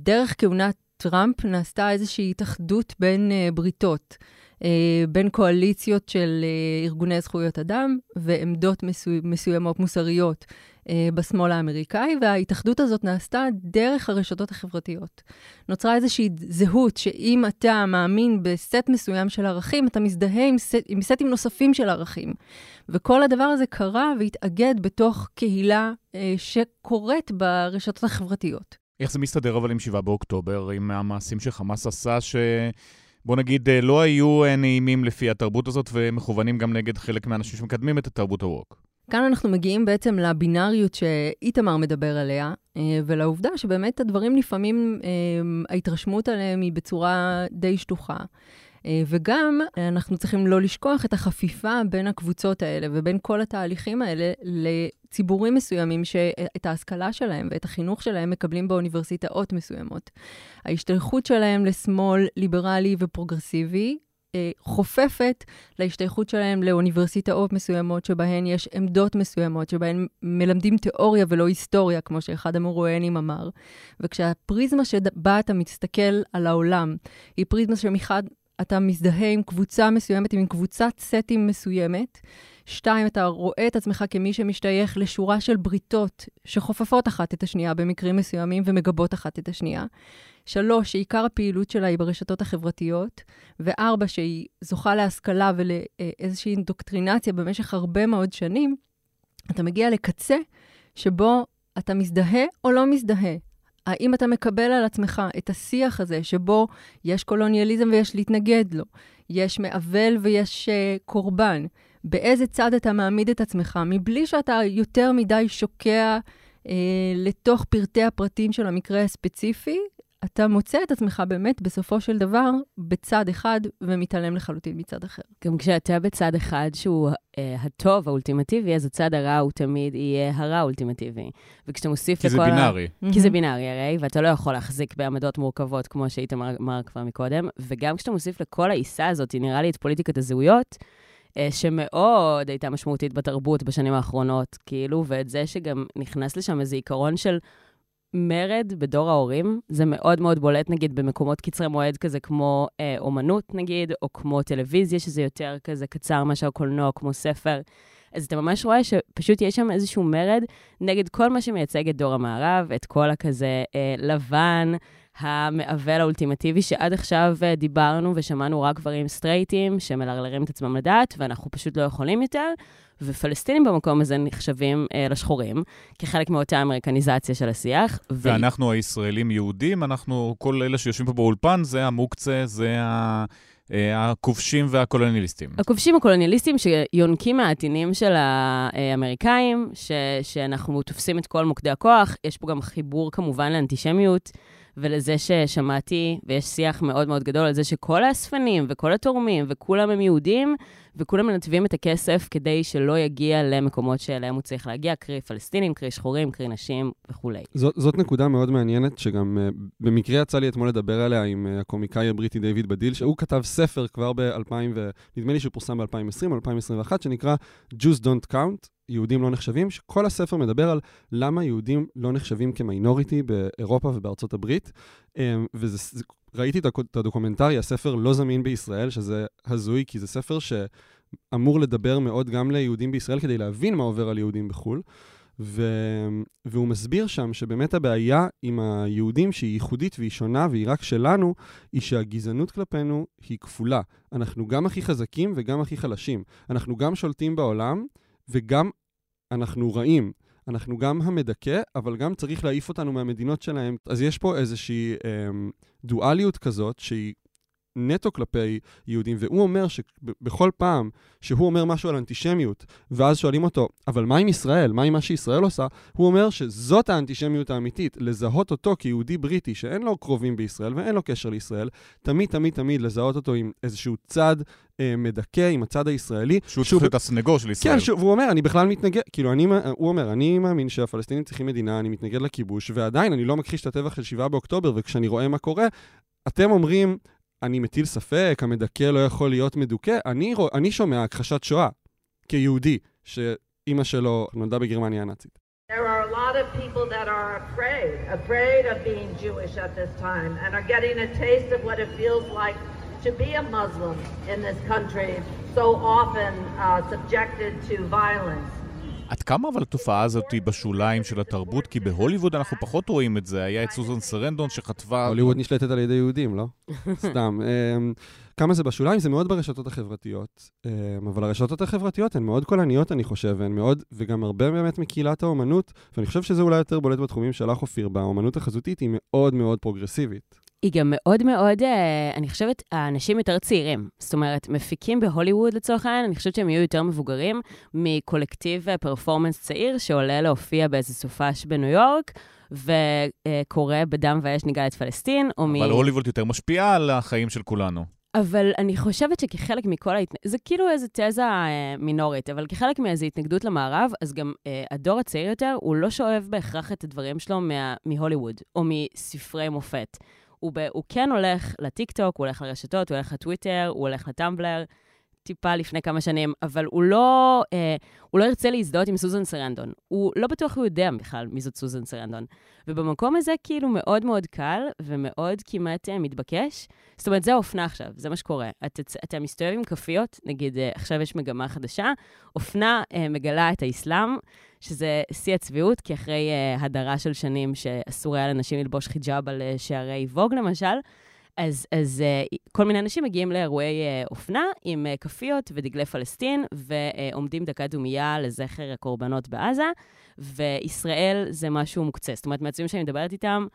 דרך כהונת טראמפ נעשתה איזושהי התאחדות בין בריתות, בין קואליציות של ארגוני זכויות אדם ועמדות מסוימות מוסריות בשמאל האמריקאי, וההתאחדות הזאת נעשתה דרך הרשתות החברתיות. נוצרה איזושהי זהות שאם אתה מאמין בסט מסוים של ערכים, אתה מזדהה עם סטים נוספים של ערכים. וכל הדבר הזה קרה והתאגד בתוך קהילה שקורית ברשתות החברתיות. איך זה מסתדר אבל עם 7 באוקטובר, עם המעשים שחמאס עשה בוא נגיד, לא היו נעימים לפי התרבות הזאת, ומכוונים גם נגד חלק מהאנשים שמקדמים את התרבות הווק. כאן אנחנו מגיעים בעצם לבינריות שאיתמר מדבר עליה, ולעובדה שבאמת הדברים לפעמים, ההתרשמות עליהם היא בצורה די שטוחה. וגם אנחנו צריכים לא לשכוח את החפיפה בין הקבוצות האלה, ובין כל התהליכים האלה לציבורים מסוימים שאת ההשכלה שלהם ואת החינוך שלהם מקבלים באוניברסיטאות מסוימות. ההשתייכות שלהם לשמאל ליברלי ופרוגרסיבי, חופפת להשתייכות שלהם לאוניברסיטאות מסוימות, שבהן יש עמדות מסוימות, שבהן מלמדים תיאוריה ולא היסטוריה, כמו שאחד המרואיינים אמר. וכשהפריזמה שבה אתה מסתכל על העולם, היא פריזמה שמחד אתה מזדהה עם קבוצה מסוימת, עם קבוצת סטים מסוימת. 2, אתה רואה את עצמך כמי שמשתייך לשורה של בריתות שחופפות אחת את השנייה במקרים מסוימים ומגבות אחת את השנייה. 3, שעיקר הפעילות שלה היא ברשתות החברתיות. 4, שהיא זוכה להשכלה ולאיזושהי אינדוקטרינציה במשך הרבה מאוד שנים. אתה מגיע לקצה שבו אתה מזדהה או לא מזדהה. האם אתה מקבל על עצמך את השיח הזה שבו יש קולוניאליזם ויש להתנגד לו, יש מעבל ויש קורבן, באיזה צד אתה מעמיד את עצמך, מבלי שאתה יותר מדי שוקע לתוך פרטי הפרטים של המקרה הספציפי, אתה מוצא את עצמך באמת בסופו של דבר בצד אחד ומתעלם לחלוטין מצד אחר. גם כשאתה בצד אחד שהוא הטוב האולטימטיבי, אז הצד הרע הוא תמיד יהיה הרע האולטימטיבי. וכשאתה מוסיף לכל... כי זה בינארי. כי זה בינארי, הרי, ואתה לא יכול להחזיק בעמדות מורכבות כמו שאיתמר כבר מקודם, וגם כשאתה מוסיף לכל העיסה הזאת, נראה לי את פוליטיקת הזהויות, שמאוד הייתה משמעותית בתרבות בשנים האחרונות, כאילו, ואת זה שגם נכנס לשם איזה עיקרון של מרד בדור ההורים, זה מאוד מאוד בולט, נגיד, במקומות קצרי מועד כזה, כמו אומנות, נגיד, או כמו טלוויזיה, שזה יותר כזה קצר מאשר קולנוע, כמו ספר. אז אתה ממש רואה שפשוט יש שם איזשהו מרד נגד כל מה שמייצג את דור המערב, את כל הכזה לבן, המעבל האולטימטיבי, שעד עכשיו דיברנו ושמענו רק גברים סטרייטים שמלרלרים את עצמם לדעת, ואנחנו פשוט לא יכולים יותר, ופלסטינים במקום הזה נחשבים לשחורים, כחלק מאותה אמריקניזציה של השיח. ואנחנו הישראלים יהודים, אנחנו, כל אלה שיושבים פה באולפן, זה המוקצה, זה הכובשים והקולוניאליסטים. הכובשים הקולוניאליסטים שיונקים מהעתינים של האמריקאים, שאנחנו תופסים את כל מוקדי הכוח, יש פה גם חיבור כמובן לאנטישמיות, ולזה ששמעתי, ויש שיח מאוד מאוד גדול על זה שכל האספנים וכל התורמים וכולם הם יהודים, וכולם מנתבים את הכסף כדי שלא יגיע למקומות שאליהם הוא צריך להגיע, קרי פלסטינים, קרי שחורים, קרי נשים וכו'. זאת נקודה מאוד מעניינת, שגם במקרה יצא לי אתמול לדבר עליה עם הקומיקאי הבריטי דיוויד בדיל, שהוא כתב ספר כבר נדמה לי שהוא פורסם ב-2020 או 2021, שנקרא Jews Don't Count, יהודים לא נחשבים, שכל הספר מדבר על למה יהודים לא נחשבים כמיינוריטי באירופה ובארצות הברית, וזה... ראיתי את הדוקומנטרי, הספר לא זמין בישראל, שזה הזוי, כי זה ספר שאמור לדבר מאוד גם ליהודים בישראל, כדי להבין מה עובר על יהודים בחול, והוא מסביר שם שבאמת הבעיה עם היהודים, שהיא ייחודית והיא שונה, והיא רק שלנו, היא שהגזענות כלפינו היא כפולה. אנחנו גם הכי חזקים וגם הכי חלשים. אנחנו גם שולטים בעולם, וגם אנחנו רעים. אנחנו גם המדכא, אבל גם צריך להעיף אותנו מהמדינות שלהם. אז יש פה איזושהי דואליות כזאת, שהיא נטו כלפי יהודים, והוא אומר שבכל פעם שהוא אומר משהו על אנטישמיות, ואז שואלים אותו, אבל מה עם ישראל? מה עם מה שישראל עושה? הוא אומר שזאת האנטישמיות האמיתית, לזהות אותו כיהודי בריטי, שאין לו קרובים בישראל ואין לו קשר לישראל, תמיד, תמיד, תמיד לזהות אותו עם איזשהו צד מדכא, עם הצד הישראלי. שהוא צריך את הסנגור של ישראל. כן, והוא אומר, אני בכלל מתנגד, כאילו, הוא אומר, אני מאמין שהפלסטינים צריכים מדינה, אני מתנגד לכיבוש, ועדיין אני לא מכחיש את הטבח של 7 באוקטובר, וכשאני רואה מה קורה, אתם אומרים, אני מטיל ספק, המדכא לא יכול להיות מדוכא, אני שומע הכחשת שואה, כיהודי, שאמא שלו נולדה בגרמניה הנאצית. There are a lot of people that are afraid of being Jewish at this time, and are getting a taste of what it feels like to be a Muslim in this country, so often subjected to violence. עד כמה אבל התופעה הזאת היא בשוליים של התרבות, כי בהוליווד אנחנו פחות רואים את זה, היה את סוזן סרנדון שחטפה... הוליווד נשלטת על ידי יהודים, לא? סתם. כמה זה בשוליים? זה מאוד ברשתות החברתיות, אבל הרשתות החברתיות הן מאוד קולניות, אני חושב, והן מאוד, וגם הרבה באמת מקהילת האומנות, ואני חושב שזה אולי יותר בולט בתחומים שלך, אופיר, באומנות החזותית היא מאוד מאוד פרוגרסיבית. היא גם מאוד מאוד, אני חושבת, האנשים יותר צעירים. זאת אומרת, מפיקים בהוליווד לצורך העניין, אני חושבת שהם יהיו יותר מבוגרים מקולקטיב פרפורמנס צעיר, שעולה להופיע באיזה סופש בניו יורק, וקורא בדם ואש ניגאל את פלסטין. אבל הוליווד יותר משפיעה על החיים של כולנו. אבל אני חושבת שכחלק מכל זה כאילו איזו תזה מינורית, אבל כחלק מאיזו התנגדות למערב, אז גם הדור הצעיר יותר, הוא לא שואב בהכרח את הדברים שלו מהוליווד, או מספרי מופת. הוא כן הולך לטיק-טוק, הוא הולך לרשתות, הוא הולך לטוויטר, הוא הולך לטמבלר, טיפה לפני כמה שנים, אבל הוא לא ירצה להזדהות עם סוזן סרנדון. הוא לא בטוח הוא יודע בכלל מי זאת סוזן סרנדון. ובמקום הזה כאילו מאוד מאוד קל ומאוד כמעט מתבקש. זאת אומרת, זה האופנה עכשיו, זה מה שקורה. אתה מסתובב עם כפיות, נגיד עכשיו יש מגמה חדשה, אופנה מגלה את האסלאם, שזה שיא הצביעות, כי אחרי הדרה של שנים שאסור היה לנשים ללבוש חיג'אב על שערי ווג למשל, אז כל מיני אנשים מגיעים לאירועי אופנה עם כפיות ודגלי פלסטין, ועומדים דקה דומייה לזכר הקורבנות בעזה, וישראל זה משהו מוקצה. זאת אומרת, מעצבים שאני מדברת איתם,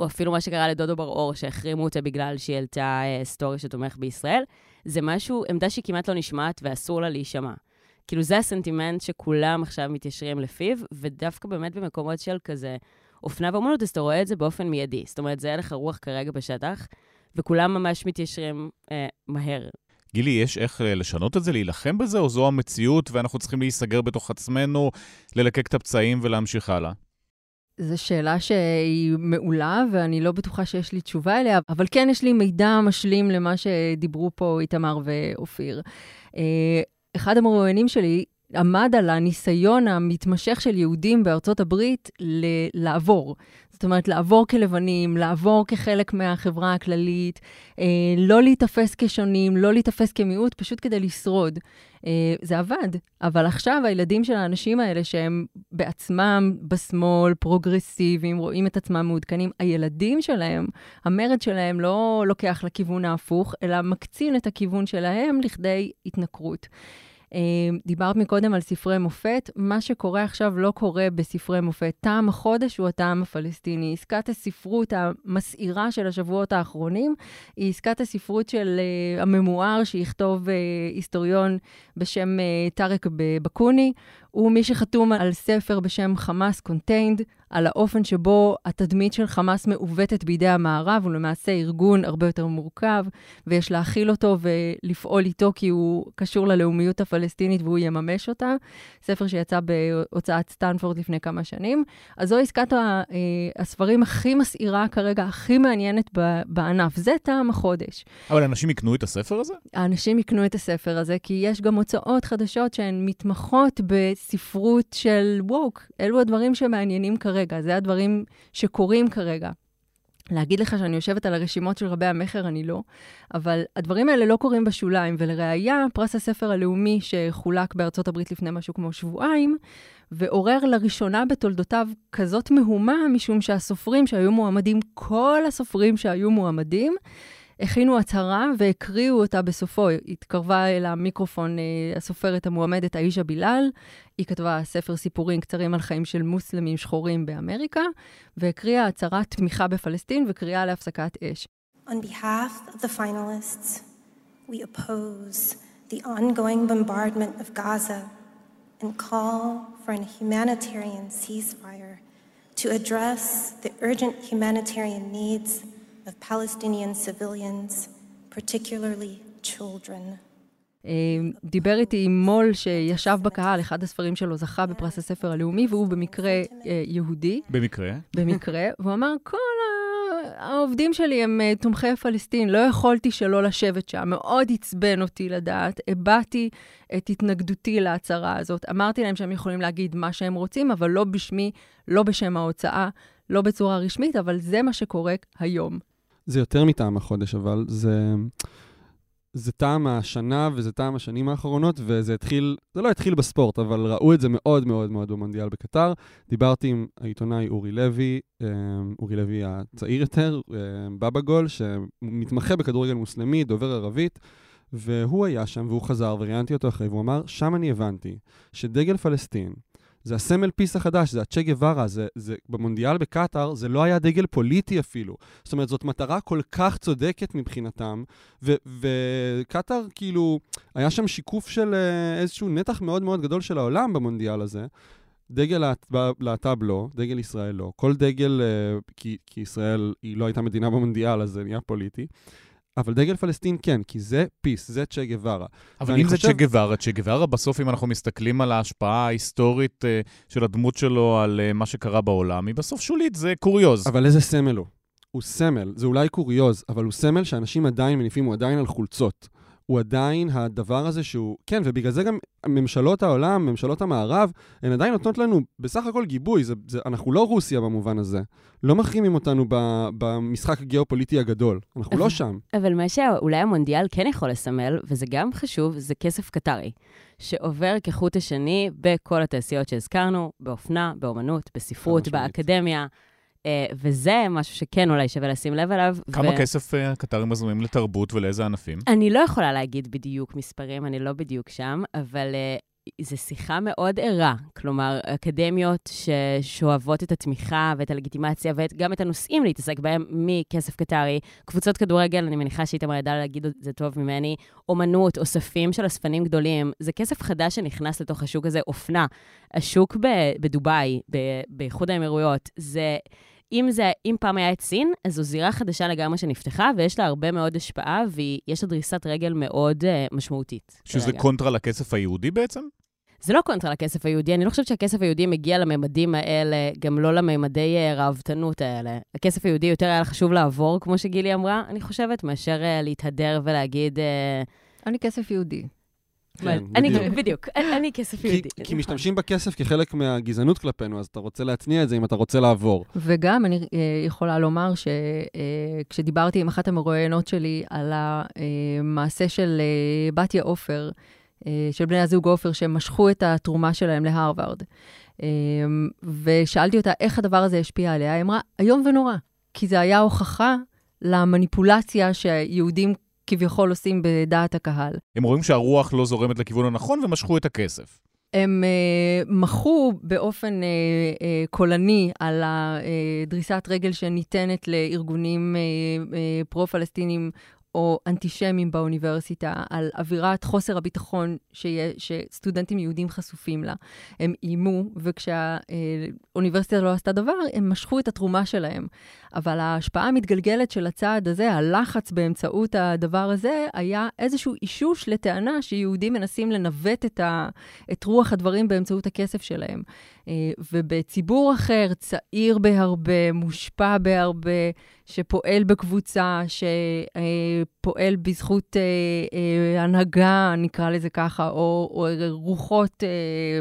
או אפילו מה שקרה לדודו ברור, שהחרימו אותה בגלל שהיא העלתה סטורי שתומך בישראל, זה משהו, עמדה שהיא כמעט לא נשמעת ואסור לה להישמע. כאילו זה הסנטימנט שכולם עכשיו מתיישרים לפיו, ודווקא באמת במקומות של כזה אופנה ואומנות, אז אתה רואה את זה באופן מיידי. זאת אומרת, זה היה לך רוח כרגע בשטח, וכולם ממש מתיישרים מהר. גילי, יש איך לשנות את זה, להילחם בזה, או זו המציאות, ואנחנו צריכים להיסגר בתוך עצמנו, ללקק את הפצעים ולהמשיך הלאה? זו שאלה שהיא מעולה, ואני לא בטוחה שיש לי תשובה אליה, אבל כן יש לי מידע משלים למה שדיברו פה איתמר ואופיר. אחד המרואיינים שלי עמד על הניסיון המתמשך של יהודים בארצות הברית לעבור. זאת אומרת, לעבור כלבנים, לעבור כחלק מהחברה הכללית, לא להתאפס כשונים, לא להתאפס כמיעוט, פשוט כדי לשרוד. זה עבד. אבל עכשיו הילדים של האנשים האלה, שהם בעצמם בשמאל, פרוגרסיביים, רואים את עצמם מעודכנים, הילדים שלהם, המרד שלהם לא לוקח לכיוון ההפוך, אלא מקצין את הכיוון שלהם לכדי התנכרות. דיברת מקודם על ספרי מופת, מה שקורה עכשיו לא קורה בספרי מופת. טעם החודש הוא הטעם הפלסטיני. עסקת הספרות המסעירה של השבועות האחרונים היא עסקת הספרות של הממואר שיכתוב היסטוריון בשם טארק בבקוני. הוא מי שחתום על ספר בשם חמאס קונטיינד, על האופן שבו התדמית של חמאס מעוותת בידי המערב, הוא למעשה ארגון הרבה יותר מורכב, ויש להכיל אותו ולפעול איתו כי הוא קשור ללאומיות הפלסטינית והוא יממש אותה. ספר שיצא בהוצאת סטנפורד לפני כמה שנים. אז זו עסקת הספרים הכי מסעירה כרגע, הכי מעניינת בענף. זה טעם החודש. אבל אנשים יקנו את הספר הזה? האנשים יקנו את הספר הזה, כי יש גם הוצאות חדשות שהן מתמחות בספרות של ווק. אלו הדברים שמעניינים כרגע. זה הדברים שקורים כרגע. להגיד לך שאני יושבת על הרשימות של רבי המחר, אני לא. אבל הדברים האלה לא קורים בשוליים, ולראיה, פרס הספר הלאומי שחולק בארצות הברית לפני משהו כמו שבועיים, ועורר לראשונה בתולדותיו כזאת מהומה, משום שהסופרים שהיו מועמדים, כל הסופרים שהיו מועמדים, הכינו הצהרה והקריאו אותה בסופו. היא התקרבה אל המיקרופון, הסופרת המועמדת, אישה בילאל. היא כתבה ספר סיפורים קצרים על חיים של מוסלמים שחורים באמריקה, והקריאה הצהרת תמיכה בפלסטין וקריאה להפסקת אש. On behalf of the finalists, we oppose the ongoing bombardment of Gaza and call for a humanitarian ceasefire to address the urgent humanitarian needs of Palestinian civilians, particularly children. דיבר איתי עם מול שישב בקהל, אחד הספרים שלו זכה בפרס הספר הלאומי, והוא במקרה יהודי. במקרה. והוא אמר, כל העובדים שלי הם תומכי פלסטין, לא יכולתי שלא לשבת שם, מאוד עצבן אותי לדעת, הבאתי את התנגדותי להצהרה הזאת, אמרתי להם שהם יכולים להגיד מה שהם רוצים, אבל לא בשמי, לא בשם ההוצאה, לא בצורה רשמית, אבל זה מה שקורה היום. זה יותר מטעם החודש, אבל זה טעם השנה, וזה טעם השנים האחרונות, וזה התחיל, זה לא התחיל בספורט, אבל ראו את זה מאוד מאוד מאוד במונדיאל בקטר. דיברתי עם העיתונאי אורי לוי, הצעיר יותר, בבא גול, שמתמחה בכדורגל מוסלמי, דובר ערבית, והוא היה שם, והוא חזר, וראיינתי אותו אחרי, והוא אמר, שם אני הבנתי שדגל פלסטין, זה הסמל פיס החדש, זה הצ'ה גווארה, זה במונדיאל בקטר, זה לא היה דגל פוליטי אפילו. זאת אומרת, זאת מטרה כל כך צודקת מבחינתם, וקטר כאילו, היה שם שיקוף של איזשהו נתח מאוד מאוד גדול של העולם במונדיאל הזה, דגל להט"ב לא, דגל ישראל לא, כל דגל, כי ישראל היא לא הייתה מדינה במונדיאל, אז זה נהיה פוליטי, אבל דגל פלסטין כן, כי זה פיס, זה צ'ה גווארה. אבל אם זה צ'ה גווארה, בסוף אם אנחנו מסתכלים על ההשפעה ההיסטורית של הדמות שלו, על מה שקרה בעולם, היא בסוף שולית, זה קוריוז. אבל איזה סמל הוא? הוא סמל, זה אולי קוריוז, אבל הוא סמל שאנשים עדיין מניפים, הוא עדיין על חולצות. הוא עדיין הדבר הזה שהוא, כן, ובגלל זה גם ממשלות העולם, ממשלות המערב, הן עדיין נותנות לנו בסך הכל גיבוי, אנחנו לא רוסיה במובן הזה, לא מחרימים אותנו במשחק הגיאופוליטי הגדול, אנחנו לא שם. אבל מה שאולי המונדיאל כן יכול לסמל, וזה גם חשוב, זה כסף קטרי, שעובר כחוט השני בכל התעשיות שהזכרנו, באופנה, באומנות, בספרות, באקדמיה, וזה משהו שכן אולי שווה לשים לב עליו. כמה כסף הקטרים מזרימים לתרבות ולאיזה ענפים? אני לא יכולה להגיד בדיוק מספרים, אני לא בדיוק שם, אבל זה שיחה מאוד ערה, כלומר, אקדמיות ששואבות את התמיכה ואת הלגיטימציה וגם את הנושאים להתעסק בהם מכסף קטרי, קבוצות כדורגל, אני מניחה שאיתמר ידע להגיד את זה טוב ממני, אומנות, אוספים של אספנים גדולים, זה כסף חדש שנכנס לתוך השוק הזה, אופנה, השוק בדובאי, באיחוד האמירויות, זה... אם פעם היה את סין, אז זו זירה חדשה לגמרי שנפתחה, ויש לה הרבה מאוד השפעה, ויש לה דריסת רגל מאוד משמעותית. שזה קונטרה לכסף היהודי בעצם? זה לא קונטרה לכסף היהודי, אני לא חושבת שהכסף היהודי מגיע לממדים האלה, גם לא לממדי רעבתנות האלה. הכסף היהודי יותר היה חשוב לעבור, כמו שגילי אמרה, אני חושבת, מאשר להתהדר ולהגיד... אני כסף יהודי. בדיוק, אני כסף יהודי. כי משתמשים בכסף כחלק מהגזענות כלפינו, אז אתה רוצה להצניע את זה אם אתה רוצה לעבור. וגם אני יכולה לומר שכשדיברתי עם אחת המרואיינות שלי על המעשה של בתיה עופר, של בני הזוג עופר, שמשכו את התרומה שלהם להרווארד, ושאלתי אותה איך הדבר הזה השפיע עליה, היא אמרה, היום ונורא, כי זה היה הוכחה למניפולציה שיהודים קוראים, כביכול עושים בדעת הקהל. הם רואים שהרוח לא זורמת לכיוון הנכון, ומשכו את הכסף. הם מחו באופן קולני על הדריסת רגל שניתנת לארגונים פרו-פלסטינים או אנטישמים באוניברסיטה, על אווירת חוסר הביטחון שסטודנטים יהודים חשופים לה. הם אימו, וכשהאוניברסיטה לא עשתה דבר, הם משכו את התרומה שלהם. אבל ההשפעה המתגלגלת של הצעד הזה, הלחץ באמצעות הדבר הזה, היה איזשהו אישוש לטענה שיהודים מנסים לנווט את רוח הדברים באמצעות הכסף שלהם. ובציבור אחר, צעיר בהרבה, מושפע בהרבה, שפועל בקבוצה, שפועל בזכות הנהגה, נקרא לזה ככה, או רוחות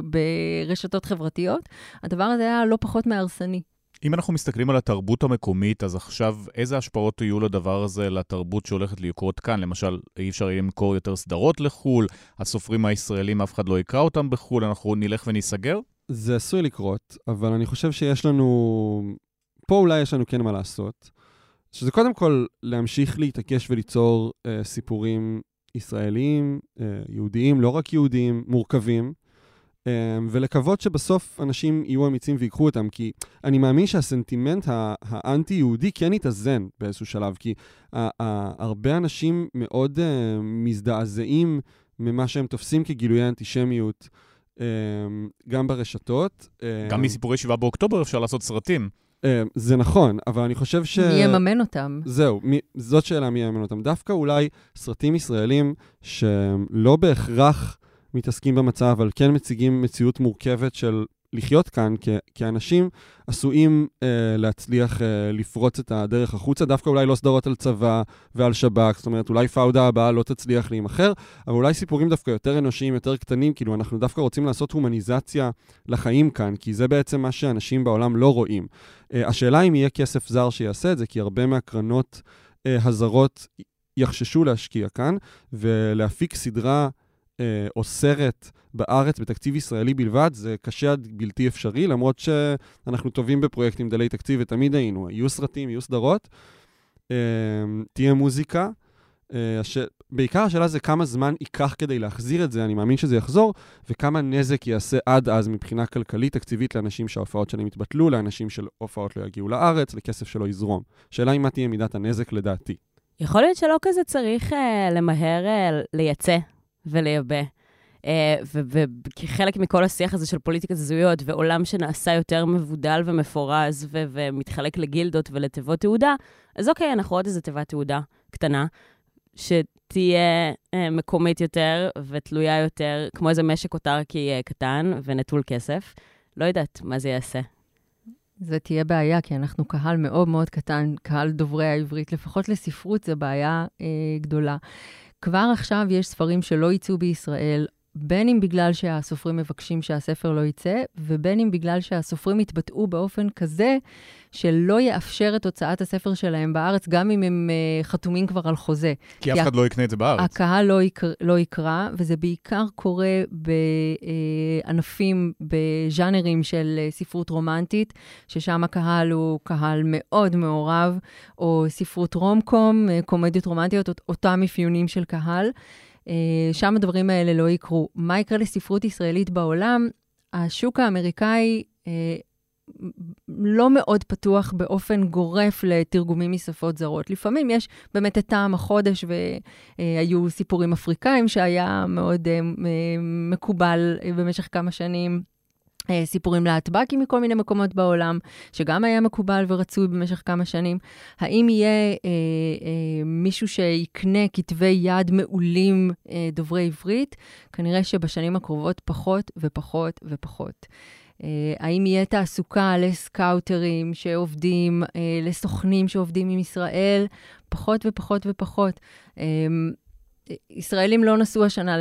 ברשתות חברתיות, הדבר הזה היה לא פחות מהרסני. אם אנחנו מסתכלים על התרבות המקומית, אז עכשיו איזה השפעות יהיו לדבר הזה לתרבות שהולכת לקרות כאן? למשל, אי אפשר למכור יותר סדרות לחול, הסופרים הישראלים אף אחד לא יקרא אותם בחול, אנחנו נלך וניסגר? זה עשוי לקרות, אבל אני חושב שיש לנו... פה אולי יש לנו כן מה לעשות, שזה קודם כל להמשיך להתעקש וליצור סיפורים ישראליים, יהודיים, לא רק יהודיים, מורכבים, ולקוות שבסוף אנשים יהיו אמיצים ויקחו אותם, כי אני מאמין שהסנטימנט האנטי-יהודי כן יתאזן באיזשהו שלב, כי הרבה אנשים מאוד מזדעזעים ממה שהם תופסים כגילויי אנטישמיות, גם ברשתות. גם מסיפורי 7 באוקטובר אפשר לעשות סרטים. זה נכון, אבל אני חושב ש... מי יממן אותם? זהו, זאת שאלה מי יממן אותם. דווקא אולי סרטים ישראלים שלא בהכרח מתעסקים במצב, אבל כן מציגים מציאות מורכבת של לחיות כאן, כאנשים עשויים להצליח לפרוץ את הדרך החוצה, דווקא אולי לא סדרות על צבא ועל שבק, זאת אומרת, אולי פאודה הבאה לא תצליח להימחר, אבל אולי סיפורים דווקא יותר אנושיים, יותר קטנים, כאילו אנחנו דווקא רוצים לעשות הומניזציה לחיים כאן, כי זה בעצם מה שאנשים בעולם לא רואים. השאלה אם יהיה כסף זר שיעשה את זה, כי הרבה מהקרנות הזרות יחששו להשקיע כאן, ולהפיק סדרה או סרט בארץ בתקציב ישראלי בלבד, זה קשה עד בלתי אפשרי, למרות שאנחנו טובים בפרויקטים דלי תקציב, ותמיד היינו, יהיו סרטים, יהיו סדרות, תהיה מוזיקה, בעיקר השאלה זה כמה זמן ייקח כדי להחזיר את זה, אני מאמין שזה יחזור, וכמה נזק יעשה עד אז מבחינה כלכלית תקציבית לאנשים שההופעות שלהם התבטלו, לאנשים שההופעות לא יגיעו לארץ, לכסף שלא יזרום. שאלה היא מה תהיה מידת הנזק לדעתי. יכול להיות שלא כזה צריך למהר לייצא. ולייבא. וכחלק מכל השיח הזה של פוליטיקת זהויות, ועולם שנעשה יותר מבודל ומפורז, ומתחלק לגילדות ולתיבות תעודה, אז אוקיי, אנחנו עוד איזו תיבת תעודה קטנה, שתהיה מקומית יותר ותלויה יותר, כמו איזה משק אוטרקי קטן ונטול כסף. לא יודעת מה זה יעשה. זה תהיה בעיה, כי אנחנו קהל מאוד מאוד קטן, קהל דוברי העברית, לפחות לספרות זה בעיה גדולה. כבר עכשיו יש ספרים שלא ייצאו בישראל, בין אם בגלל שהסופרים מבקשים שהספר לא ייצא, ובין אם בגלל שהסופרים התבטאו באופן כזה, שלא יאפשר את הוצאת הספר שלהם בארץ, גם אם הם חתומים כבר על חוזה. כי אף אחד לא יקנה את זה בארץ. הקהל לא יקרא, וזה בעיקר קורה בענפים, בז'אנרים של ספרות רומנטית, ששם הקהל הוא קהל מאוד מעורב, או ספרות רומקום, קומדיות רומנטיות, אותם אפיונים של קהל, שם הדברים האלה לא יקרו. מה יקרה לספרות ישראלית בעולם? השוק האמריקאי לא מאוד פתוח באופן גורף לתרגומים משפות זרות. לפעמים יש באמת את טעם החודש, והיו סיפורים אפריקאים שהיה מאוד מקובל במשך כמה שנים. סיפורים להטבקים מכל מיני מקומות בעולם, שגם היה מקובל ורצוי במשך כמה שנים. האם יהיה מישהו שיקנה כתבי יד מעולים דוברי עברית? כנראה שבשנים הקרובות פחות ופחות ופחות. האם יהיה תעסוקה לסקאוטרים שעובדים, לסוכנים שעובדים עם ישראל? פחות ופחות ופחות. ישראלים לא נסעו השנה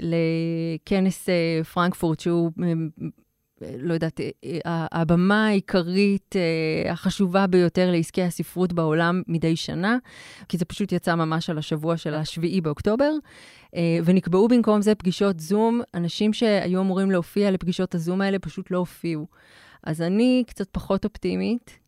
לכנס פרנקפורט, שהוא... לא יודעת, הבמה העיקרית החשובה ביותר לעסקי הספרות בעולם מדי שנה, כי זה פשוט יצא ממש על השבוע של השביעי באוקטובר, ונקבעו במקום זה פגישות זום, אנשים שהיו אמורים להופיע לפגישות הזום האלה פשוט לא הופיעו. אז אני קצת פחות אופטימית,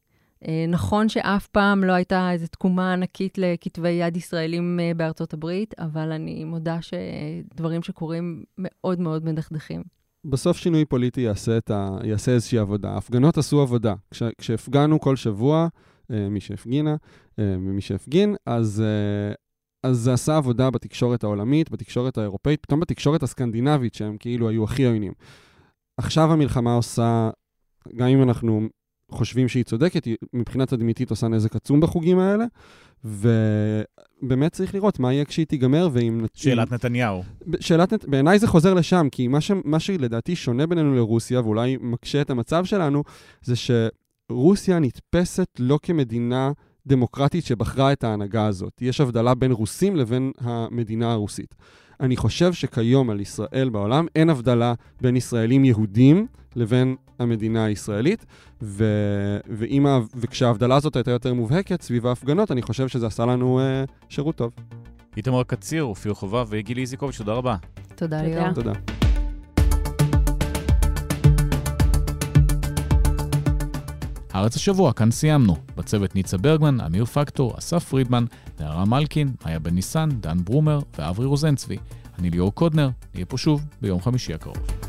נכון שאף פעם לא הייתה איזו תקומה ענקית לכתבי יד ישראלים בארצות הברית, אבל אני מודה שדברים שקורים מאוד מאוד מדכדכים. בסוף שינוי פוליטי יעשה איזושהי עבודה. הפגנות עשו עבודה. כשהפגנו כל שבוע, מי שהפגינה, מי שהפגין, אז זה עשה עבודה בתקשורת העולמית, בתקשורת האירופאית, פתאום בתקשורת הסקנדינבית, שהם כאילו היו הכי עוינים. עכשיו המלחמה עושה, גם אם אנחנו חושבים שהיא צודקת, מבחינה תדמיתית עושה נזק עצום בחוגים האלה, ובאמת צריך לראות מה יהיה כשהיא תיגמר, ואם... שאלת נתניהו. בעיניי זה חוזר לשם, כי מה שלדעתי שונה בינינו לרוסיה, ואולי מקשה את המצב שלנו, זה שרוסיה נתפסת לא כמדינה דמוקרטית שבחרה את ההנהגה הזאת. יש הבדלה בין רוסים לבין המדינה הרוסית. אני חושב שכיום על ישראל בעולם אין הבדלה בין ישראלים יהודים לבין המדינה הישראלית, וכשההבדלה הזאת הייתה יותר מובהקת סביב ההפגנות, אני חושב שזה עשה לנו שירות טוב. איתמר קציר, אופיר חובב וגילי איזיקוביץ, תודה רבה. תודה ליאור. תודה. הארץ השבוע, כאן סיימנו. בצוות ניצה ברגמן, אמיר פקטור, אסף פרידמן, דרור מלכין, מאיה בן ניסן, דן ברומר ואברי רוזנצבי. אני ליאור קודנר, נהיה פה שוב ביום חמישי הקרוב.